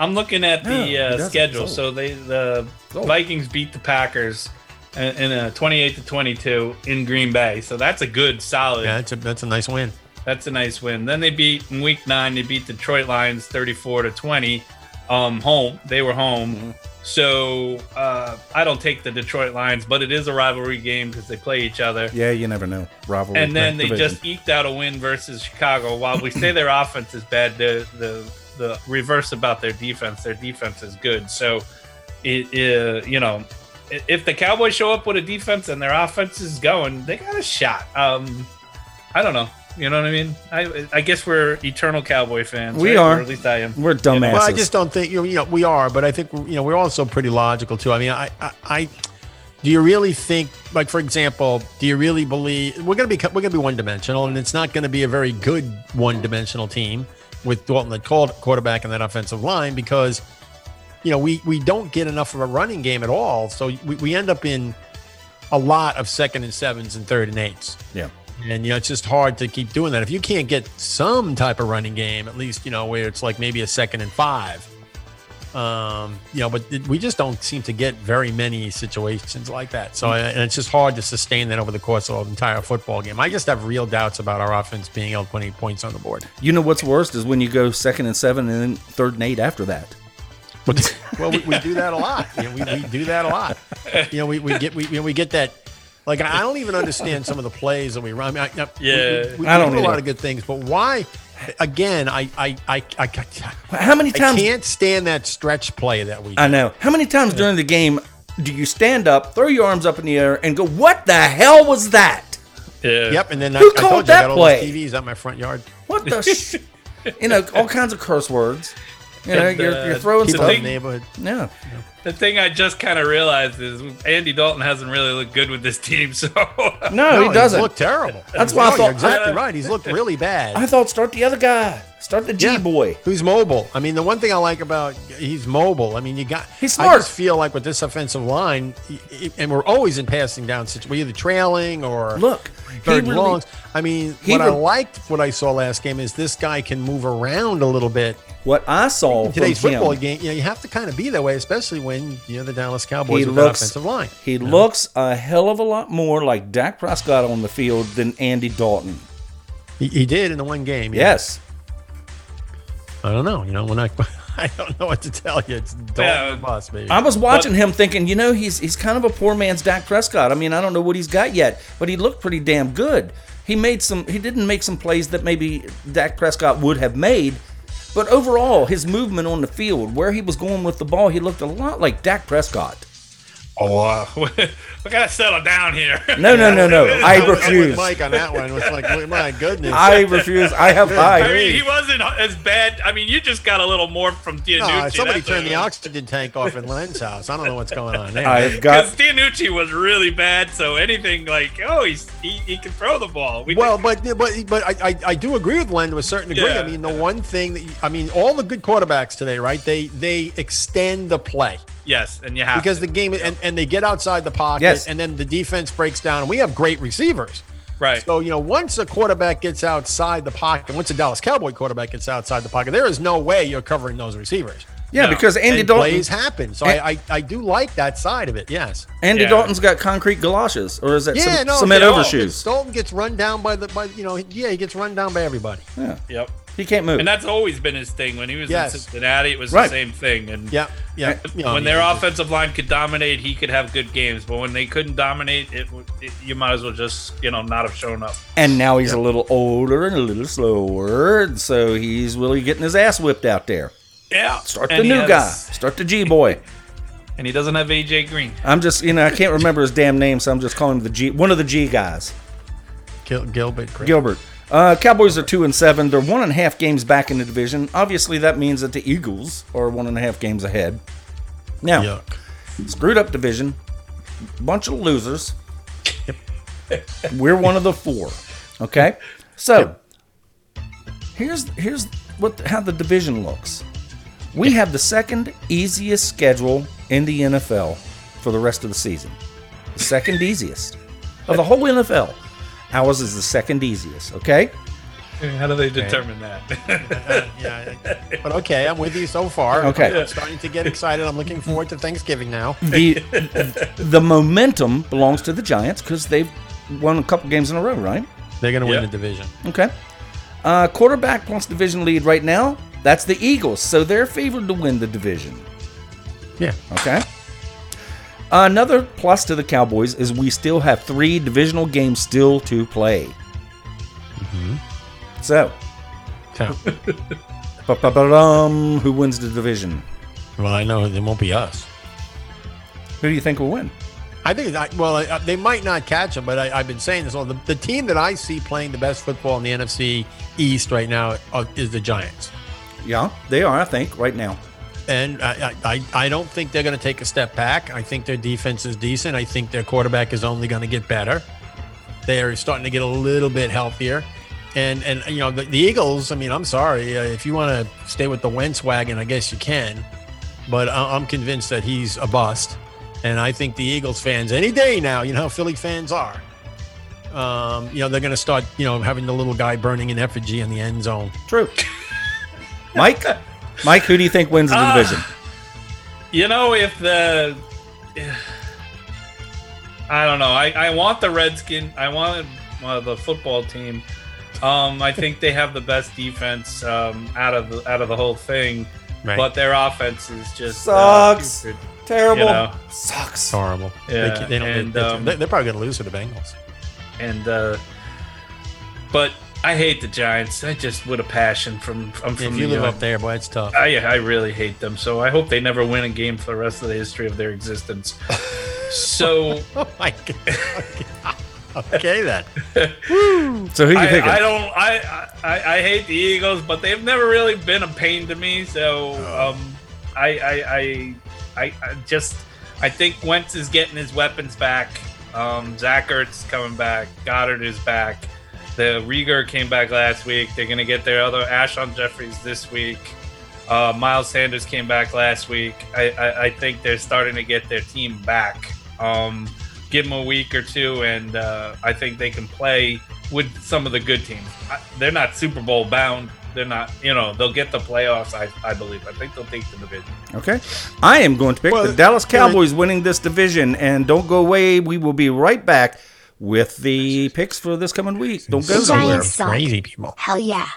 I'm looking at the schedule. So the Vikings beat the Packers in a 28-22 in Green Bay. So that's a good, solid. Yeah, that's a nice win. That's a nice win. Then they beat in week 9. They beat Detroit Lions 34-20. Home. They were home. Mm-hmm. So I don't take the Detroit Lions, but it is a rivalry game because they play each other. Yeah, you never know. Rivalry. And then they just eked out a win versus Chicago. While we say their offense is bad, the reverse about their defense. Their defense is good. So if the Cowboys show up with a defense and their offense is going, they got a shot. I don't know. You know what I mean? I guess we're eternal Cowboy fans. We are. Or at least I am. We're dumbasses. Well, I just don't think we are, but I think we're also pretty logical too. I mean, I do you really think, like, for example, do you really believe we're gonna be one dimensional, and it's not gonna be a very good one dimensional team with Dalton the quarterback and that offensive line because we don't get enough of a running game at all, so we end up in a lot of 2nd and 7s and 3rd and 8s. Yeah. And, it's just hard to keep doing that. If you can't get some type of running game, at least, where it's like maybe a 2nd and 5, but we just don't seem to get very many situations like that. So, and it's just hard to sustain that over the course of an entire football game. I just have real doubts about our offense being able to put any points on the board. You know, what's worst is when you go 2nd and 7 and then 3rd and 8 after that. But, well, we do that a lot. We do that a lot. We get that. Like, I don't even understand some of the plays that we run. I mean, we do a lot of good things, but why? Again, how many times? I can't stand that stretch play that we do. I know. How many times during the game do you stand up, throw your arms up in the air, and go, "What the hell was that?" Yeah. Yep. And then I told you I got all those TVs out my front yard. What the? All kinds of curse words. You're throwing stuff in the neighborhood. Yeah. The thing I just kind of realized is Andy Dalton hasn't really looked good with this team. So no, he doesn't look terrible. That's why I thought. You're exactly right. He's looked really bad. I thought start the other guy, start the G boy who's mobile. I mean, the one thing I like about he's mobile. I mean, he's smart. I just feel like with this offensive line, and we're always in passing down situations, we're either trailing or third and longs. I mean, I liked what I saw last game is this guy can move around a little bit. What I saw in today's football game, you have to kind of be that way, especially when you're the Dallas Cowboys with the offensive line. He looks a hell of a lot more like Dak Prescott on the field than Andy Dalton. He did in the one game. Yes. I don't know. I don't know what to tell you. It's Dalton the boss, baby. I was watching him thinking, he's kind of a poor man's Dak Prescott. I mean, I don't know what he's got yet, but he looked pretty damn good. He didn't make some plays that maybe Dak Prescott would have made. But overall, his movement on the field, where he was going with the ball, he looked a lot like Dak Prescott. Oh, we gotta settle down here. No. I refuse. Mike on that one was like, my goodness. I refuse. I have high. I mean, he wasn't as bad. I mean, you just got a little more from DiNucci. Somebody turned the oxygen tank off in Len's house. I don't know what's going on there. Because DiNucci was really bad, so anything like, he can throw the ball. But I do agree with Len to a certain degree. Yeah. I mean, the one thing all the good quarterbacks today, right? They extend the play. Yes, and you have because to. The game and they get outside the pocket, and then the defense breaks down. And we have great receivers, right? So once a quarterback gets outside the pocket, once a Dallas Cowboy quarterback gets outside the pocket, there is no way you're covering those receivers. Yeah, no. Because Andy and Dalton plays happen. So I do like that side of it. Yes. Andy Dalton's got concrete galoshes, or is that cement overshoes? Dalton gets run down he gets run down by everybody. Yeah. Yep. He can't move. And that's always been his thing. When he was in Cincinnati, it was the same thing. And when their offensive line could dominate, he could have good games. But when they couldn't dominate, it you might as well just, not have shown up. And now he's a little older and a little slower. And so he's really getting his ass whipped out there. Yeah. Start the new guy. Start the G-boy. And he doesn't have A.J. Green. I'm just, I can't remember his damn name, so I'm just calling him the G, one of the G guys. Gilbert. Green. Gilbert. Cowboys are 2-7. They're 1.5 games back in the division. Obviously, that means that the Eagles are 1.5 games ahead. Now, screwed up division, bunch of losers. We're one of the four. Okay, so here's how the division looks. We have the second easiest schedule in the NFL for the rest of the season. The second easiest of the whole NFL. Ours is the second easiest, okay? And how do they determine that? But okay, I'm with you so far. Okay. I'm starting to get excited. I'm looking forward to Thanksgiving now. The momentum belongs to the Giants because they've won a couple games in a row, right? They're going to win the division. Okay. Quarterback plus division lead right now, that's the Eagles. So they're favored to win the division. Yeah. Okay. Another plus to the Cowboys is we still have 3 divisional games still to play. Mm-hmm. So, who wins the division? Well, I know it won't be us. Who do you think will win? I think they might not catch them, but I've been saying this. The team that I see playing the best football in the NFC East right now is the Giants. Yeah, they are, I think, right now. And I don't think they're going to take a step back. I think their defense is decent. I think their quarterback is only going to get better. They are starting to get a little bit healthier. And the Eagles, I'm sorry. If you want to stay with the Wentz wagon, I guess you can. But I'm convinced that he's a bust. And I think the Eagles fans, any day now, how Philly fans are, they're going to start, having the little guy burning in effigy in the end zone. True. Mike, who do you think wins the division? I don't know. I want the Redskins. I want the football team. I think they have the best defense out of the whole thing. Right. But their offense is just sucks. Terrible. Sucks. Horrible. Yeah. They're probably going to lose to the Bengals. But I hate the Giants. I just with a passion from if you live up there, boy, it's tough. I really hate them. So I hope they never win a game for the rest of the history of their existence. So oh my God. Okay then. Woo. So who you picking? I hate the Eagles, but they've never really been a pain to me. So I think Wentz is getting his weapons back. Zach Ertz is coming back. Goddard is back. The Rieger came back last week. They're going to get their other Alshon Jeffries this week. Miles Sanders came back last week. I think they're starting to get their team back. Give them a week or two, and I think they can play with some of the good teams. They're not Super Bowl bound. They're not, they'll get the playoffs, I believe. I think they'll take the division. Okay. I am going to pick the Dallas Cowboys winning this division, and don't go away. We will be right back with the picks for this coming week. Don't go somewhere. Crazy people. Hell yeah.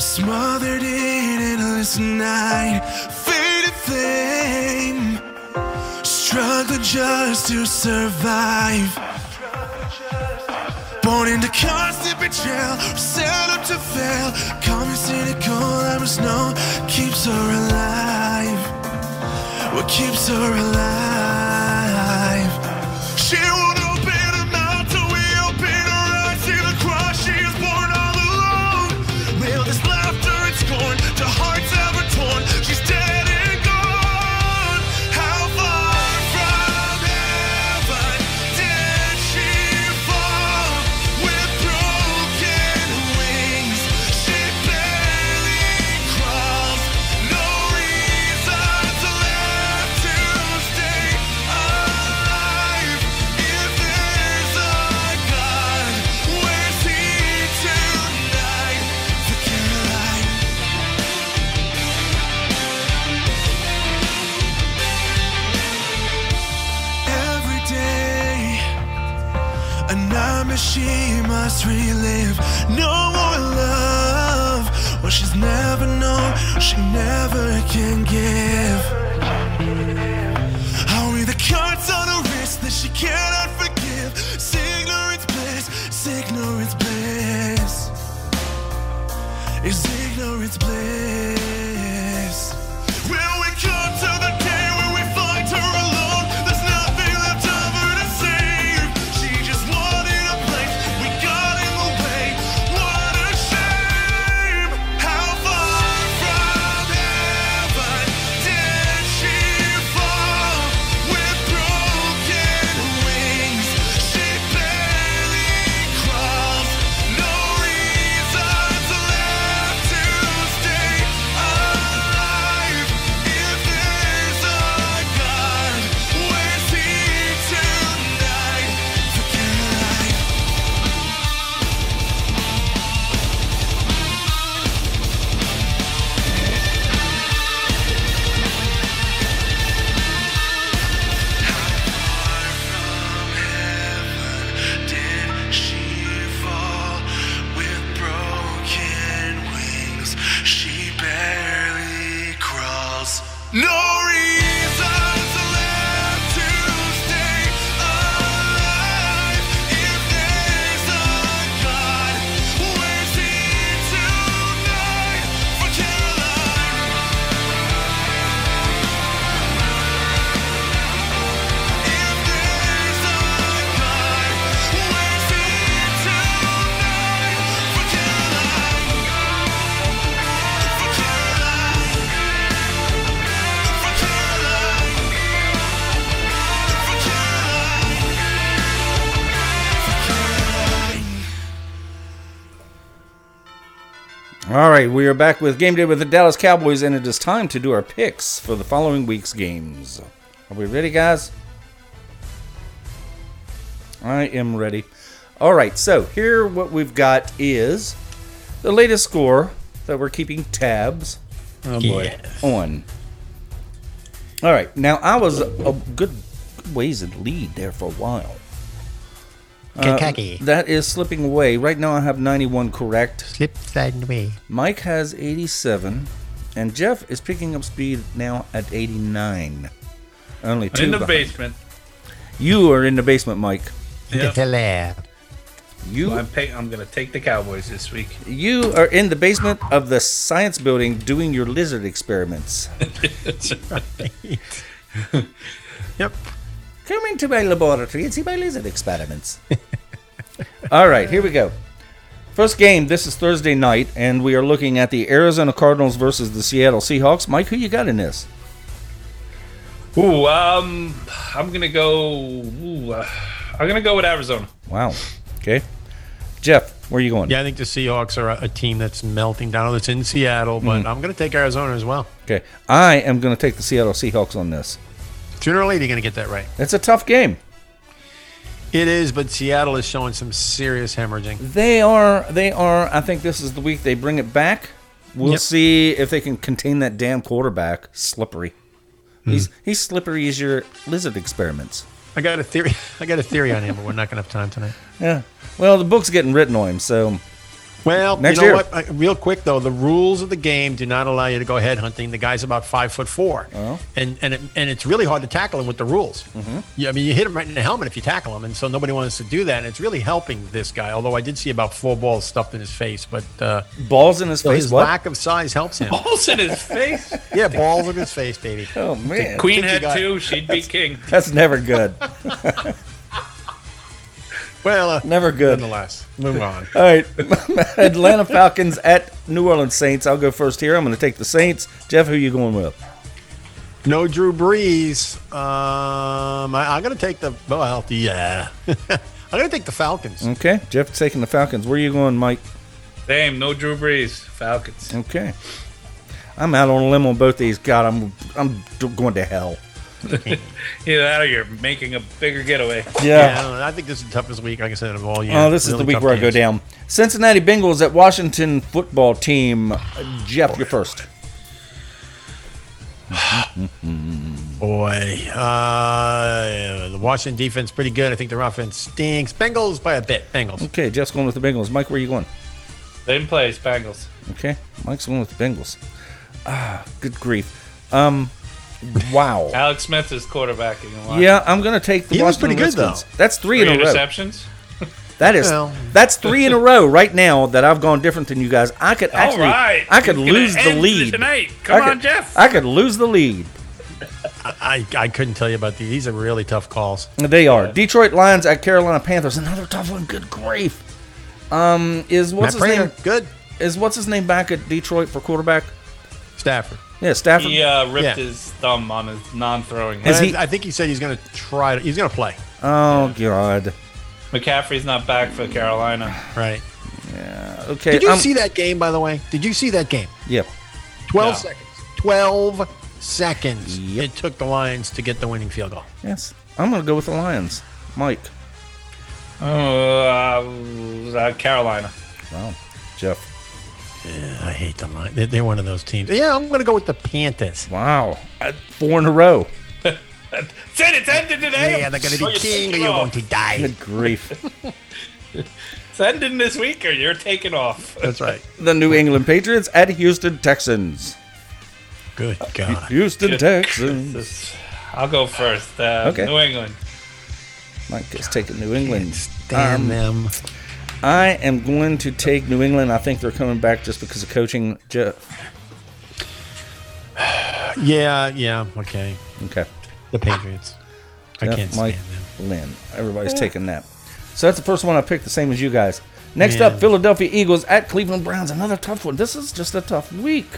Smothered in endless night, faded flame, struggle just to survive. Born into constant betrayal, set up to fail. Call me cynical, there is no keeps her alive. What keeps her alive? She won't open her mouth till we open her eyes. See the cross, she is born all alone. Will this life? The heart's ever torn, she's dead and gone. remember she must relive no more love, what she's never known, she never can give. Only the cuts on her wrist that she cannot forgive. Ignorance bliss, ignorance bliss, is ignorance bliss. Will we come to the day where we find her alone? There's nothing left of her to save. She just wanted a place, we got in the way. What a shame! How far from heaven did she fall? With broken wings, she barely crawls. No reasons left to stay alive. If there's a God, where's he tonight? Forget. Did she fall with broken wings? She barely crawls. No reasons left to stay alive. If there's a God, where's he tonight? For Caroline. If there's a God, where's he tonight? For Caroline. For Caroline. For Caroline. For Caroline. For Caroline. All right, we are back with Game Day with the Dallas Cowboys, and it is time to do our picks for the following week's games. Are we ready, guys? I am ready. All right, so here what we've got is the latest score that we're keeping tabs Oh boy. on. All right, now I was a good ways in lead there for a while. Kakaki. That is slipping away. Right now I have 91 correct. Slip sliding away. Mike has 87, and Jeff is picking up speed now at 89. Only two In the behind. basement. You are in the basement, Mike. Yep. It's a lab. You I'm gonna take the Cowboys this week. you are in the basement of the science building doing your lizard experiments. Yep. Come into my laboratory and see my lizard experiments. All right, here we go. First game. This is Thursday night, and we are looking at the Arizona Cardinals versus the Seattle Seahawks. Mike, who you got in this? Ooh, I'm gonna go. I'm gonna go with Arizona. Wow. Okay. Jeff, where are you going? Yeah, I think the Seahawks are a team that's melting down. It's in Seattle, but I'm going to take Arizona as well. Okay. I am going to take the Seattle Seahawks on this. Sooner or later, you're going to get that right. It's a tough game. It is, but Seattle is showing some serious hemorrhaging. They are. I think this is the week they bring it back. We'll see if they can contain that damn quarterback. Slippery. He's slippery as your lizard experiments. I got a theory. I got a theory on him, but we're not going to have time tonight. Yeah. Well, the book's getting written on him, so. Well, next you know year. What? Real quick though, the rules of the game do not allow you to go headhunting. The guy's about 5'4", and it's really hard to tackle him with the rules. Yeah, I mean, you hit him right in the helmet if you tackle him, and so nobody wants to do that. And it's really helping this guy. Although I did see about 4 balls stuffed in his face, but balls in his face. His lack of size helps him. Balls in his face. Yeah, balls in his face, baby. Oh man, Queen had 2. She'd be king. That's never good. Well, never good. Nonetheless, move on. All right, Atlanta Falcons at New Orleans Saints. I'll go first here. I'm going to take the Saints. Jeff, who are you going with? No Drew Brees. I'm going to take the I'm going to take the Falcons. Okay, Jeff's taking the Falcons. Where are you going, Mike? Same. No Drew Brees. Falcons. Okay. I'm out on a limb on both these. God, I'm going to hell. Either that or you're making a bigger getaway. Yeah, I think this is the toughest week, like I said, of all year. Oh, this is the week where I go down. Cincinnati Bengals at Washington Football Team. Jeff, you're first. Boy, the Washington defense pretty good. I think their offense stinks. Bengals by a bit. Bengals. Okay, Jeff's going with the Bengals. Mike, where are you going? Same place, Bengals. Okay, Mike's going with the Bengals. Ah, good grief. Wow. Alex Smith is quarterbacking a lot. Yeah, I'm going to take the Washington Redskins. Good, that's three in a row. Interceptions? That's three in a row right now that I've gone different than you guys. I could actually, I could lose the lead tonight. Come on, Jeff. I could lose the lead. I couldn't tell you about these. These are really tough calls. They are. Yeah. Detroit Lions at Carolina Panthers. Another tough one. Good grief. Is what's Matt his Prater. Name? Good. Is what's his name back at Detroit for quarterback? Stafford. Yeah, Stafford. He ripped his thumb on his non-throwing. I think he said he's going to try. He's going to play. Oh God. McCaffrey's not back for Carolina. Right. Yeah. Okay. Did you see that game, by the way? Did you see that game? Yep. 12 seconds. 12 seconds. Yep. It took the Lions to get the winning field goal. Yes. I'm going to go with the Lions. Mike. Carolina. Wow. Jeff. Yeah, I hate the Lions. They're one of those teams. Yeah, I'm going to go with the Panthers. Wow. 4 in a row. Said it's ended today. Yeah, they're going to be king, or you're going to die. Good grief. It's ending this week, or you're taking off. That's right. The New England Patriots at Houston Texans. Good God. Houston Texans. I'll go first. Okay. New England. Mike is taking New England. Damn them. I am going to take New England. I think they're coming back just because of coaching. Jeff. Yeah. Okay. The Patriots. I can't stand them. Lynn. Everybody's taking that. So that's the first one I picked, the same as you guys. Next up, Philadelphia Eagles at Cleveland Browns. Another tough one. This is just a tough week.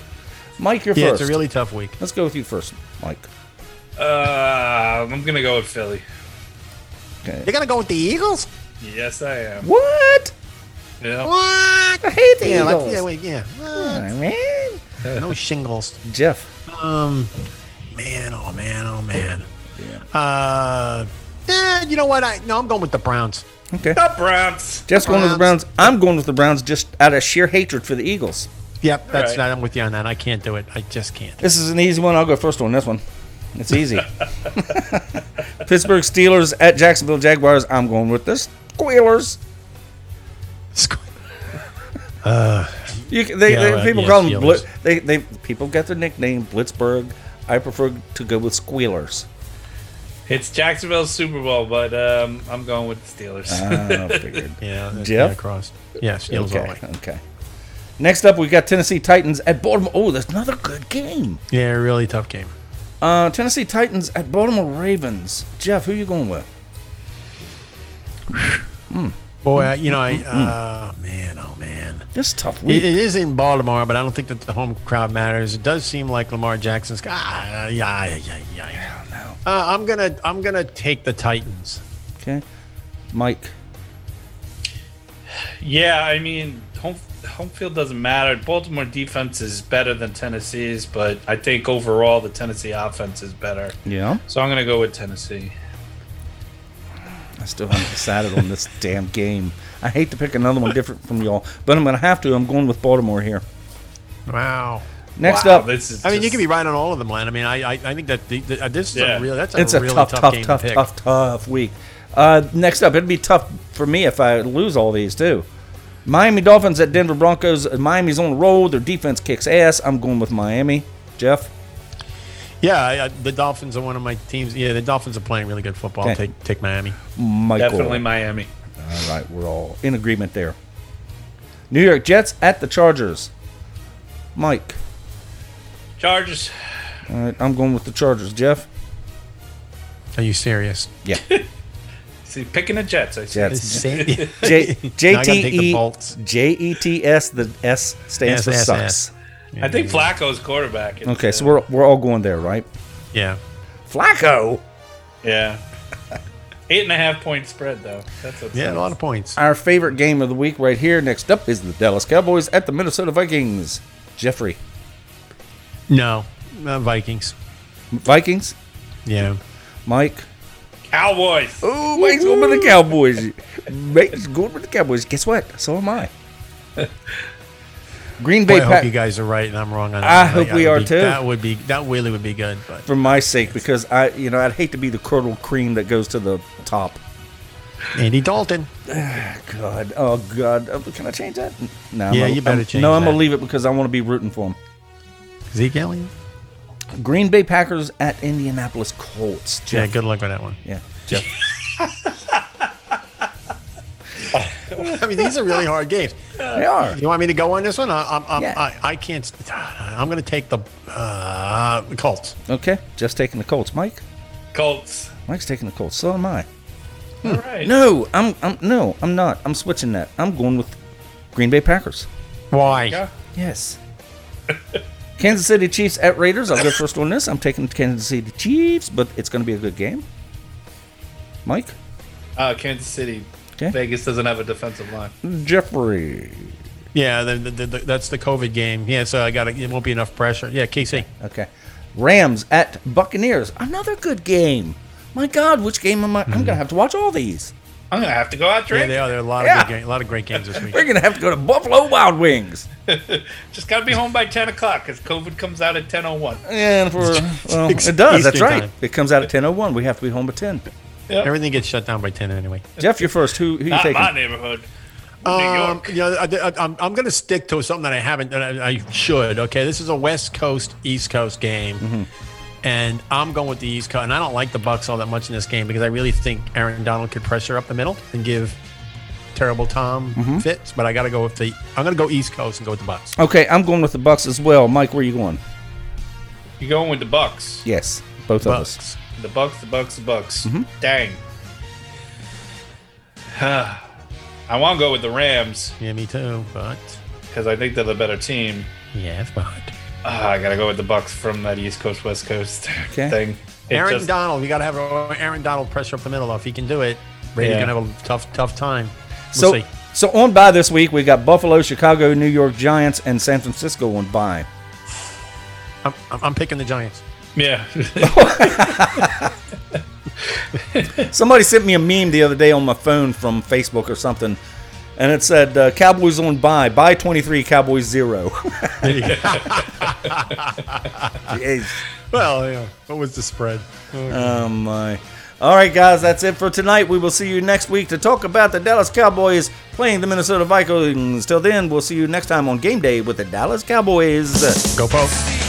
Mike, you're first. Yeah, it's a really tough week. Let's go with you first, Mike. I'm going to go with Philly. Okay. You're going to go with the Eagles? Yes, I am. What? Yeah. What? I hate the Eagles. What? Man. No shingles. Jeff. Man, oh man. Yeah. You know what? I'm going with the Browns. Okay. The Browns. Just going with the Browns. I'm going with the Browns just out of sheer hatred for the Eagles. Yep, that's right. I'm with you on that. I can't do it. I just can't. This is an easy one. I'll go first on this one. It's easy. Pittsburgh Steelers at Jacksonville Jaguars. I'm going with the Squealers. People call them Blitz. They people get their nickname Blitzburg. I prefer to go with Squealers. It's Jacksonville's Super Bowl, but I'm going with the Steelers. I figured. Yeah, Jeff? Across. Yeah, Steelers all the way. Okay. Next up, we've got Tennessee Titans at Baltimore. Oh, that's another good game. Yeah, really tough game. Tennessee Titans at Baltimore Ravens. Jeff, who are you going with? Boy, man. This is tough week. It is in Baltimore, but I don't think that the home crowd matters. It does seem like Lamar Jackson's. I don't know. I'm gonna take the Titans. Okay, Mike. Yeah, I mean, home field doesn't matter. Baltimore defense is better than Tennessee's, but I think overall the Tennessee offense is better. Yeah. So I'm gonna go with Tennessee. I still haven't decided on this damn game. I hate to pick another one different from y'all, but I'm going to have to. I'm going with Baltimore here. Wow. Next up. You can be right on all of them, Len. I mean, I think that this is a really tough week. Next up, it'd be tough for me if I lose all these, too. Miami Dolphins at Denver Broncos. Miami's on the roll. Their defense kicks ass. I'm going with Miami. Jeff? Yeah, the Dolphins are one of my teams. Yeah, the Dolphins are playing really good football. Okay. Take Miami. Michael. Definitely Miami. All right, we're all in agreement there. New York Jets at the Chargers. Mike. Chargers. All right, I'm going with the Chargers. Jeff? Are you serious? Yeah. See, picking the Jets. I see. Jets. J-E-T-S, the S stands for sucks. I think Flacco's quarterback. Okay, so we're all going there, right? Yeah. Flacco? Yeah. 8.5 point spread, though. That's a lot of points. Our favorite game of the week right here. Next up is the Dallas Cowboys at the Minnesota Vikings. Jeffrey. No. Vikings. Vikings? Yeah. Mike? Cowboys. Oh, Mike's going with the Cowboys. Guess what? So am I. Green Bay. Boy, I hope you guys are right and I'm wrong on that. I hope we are too. That really would be good, but for my sake, because I'd hate to be the curdled cream that goes to the top. Andy Dalton. God. Oh, God. Can I change that? No. Yeah, you better change that. No, I'm going to leave it because I want to be rooting for him. Zeke Elliott. Green Bay Packers at Indianapolis Colts. Jeff. Yeah, good luck with that one. Yeah, Jeff. I mean, these are really hard games. They are. You want me to go on this one? I can't. I'm going to take the Colts. Okay, just taking the Colts. Mike. Colts. Mike's taking the Colts. So am I. All right. No, I'm not. I'm switching that. I'm going with Green Bay Packers. Why? Yeah. Yes. Kansas City Chiefs at Raiders. I'll go first on this. I'm taking Kansas City Chiefs, but it's going to be a good game. Mike? Kansas City. Okay. Vegas doesn't have a defensive line. Jeffrey. Yeah, that's the COVID game. Yeah, so it won't be enough pressure. Yeah, KC. Okay. Rams at Buccaneers. Another good game. My God, which game am I? I'm going to have to watch all these. I'm going to have to go out drinking. Yeah, they are. There are a lot of great games this week. We're going to have to go to Buffalo Wild Wings. Just got to be home by 10 o'clock because COVID comes out at 10:01. And it does. Eastern that's right. Time. It comes out at 10:01. We have to be home by 10. Yep. Everything gets shut down by 10 anyway. Jeff, you're first. Who you taking? Not my neighborhood. New York. I'm going to stick to something that I haven't, that I should. Okay, this is a West Coast, East Coast game. Mm-hmm. And I'm going with the East Coast. And I don't like the Bucs all that much in this game because I really think Aaron Donald could pressure up the middle and give terrible Tom fits. But I got to go with I'm going to go East Coast and go with the Bucs. Okay, I'm going with the Bucs as well. Mike, where are you going? You're going with the Bucs. Yes, both of us. The Bucs, the Bucs, the Bucs. Mm-hmm. Dang. I want to go with the Rams. Yeah, me too, but. Because I think they're the better team. Yeah, but. I gotta go with the Bucs from that East Coast West Coast thing. Aaron Donald, you gotta have Aaron Donald pressure up the middle. If he can do it, Brady's gonna have a tough time. We'll see. So on bye this week, we got Buffalo, Chicago, New York Giants, and San Francisco on bye. I'm picking the Giants. Yeah. Somebody sent me a meme the other day on my phone from Facebook or something. And it said, Cowboys on bye 23, Cowboys 0. Well, yeah, what was the spread? Oh, my. All right, guys, that's it for tonight. We will see you next week to talk about the Dallas Cowboys playing the Minnesota Vikings. Till then, we'll see you next time on Game Day with the Dallas Cowboys. Go, Pokes.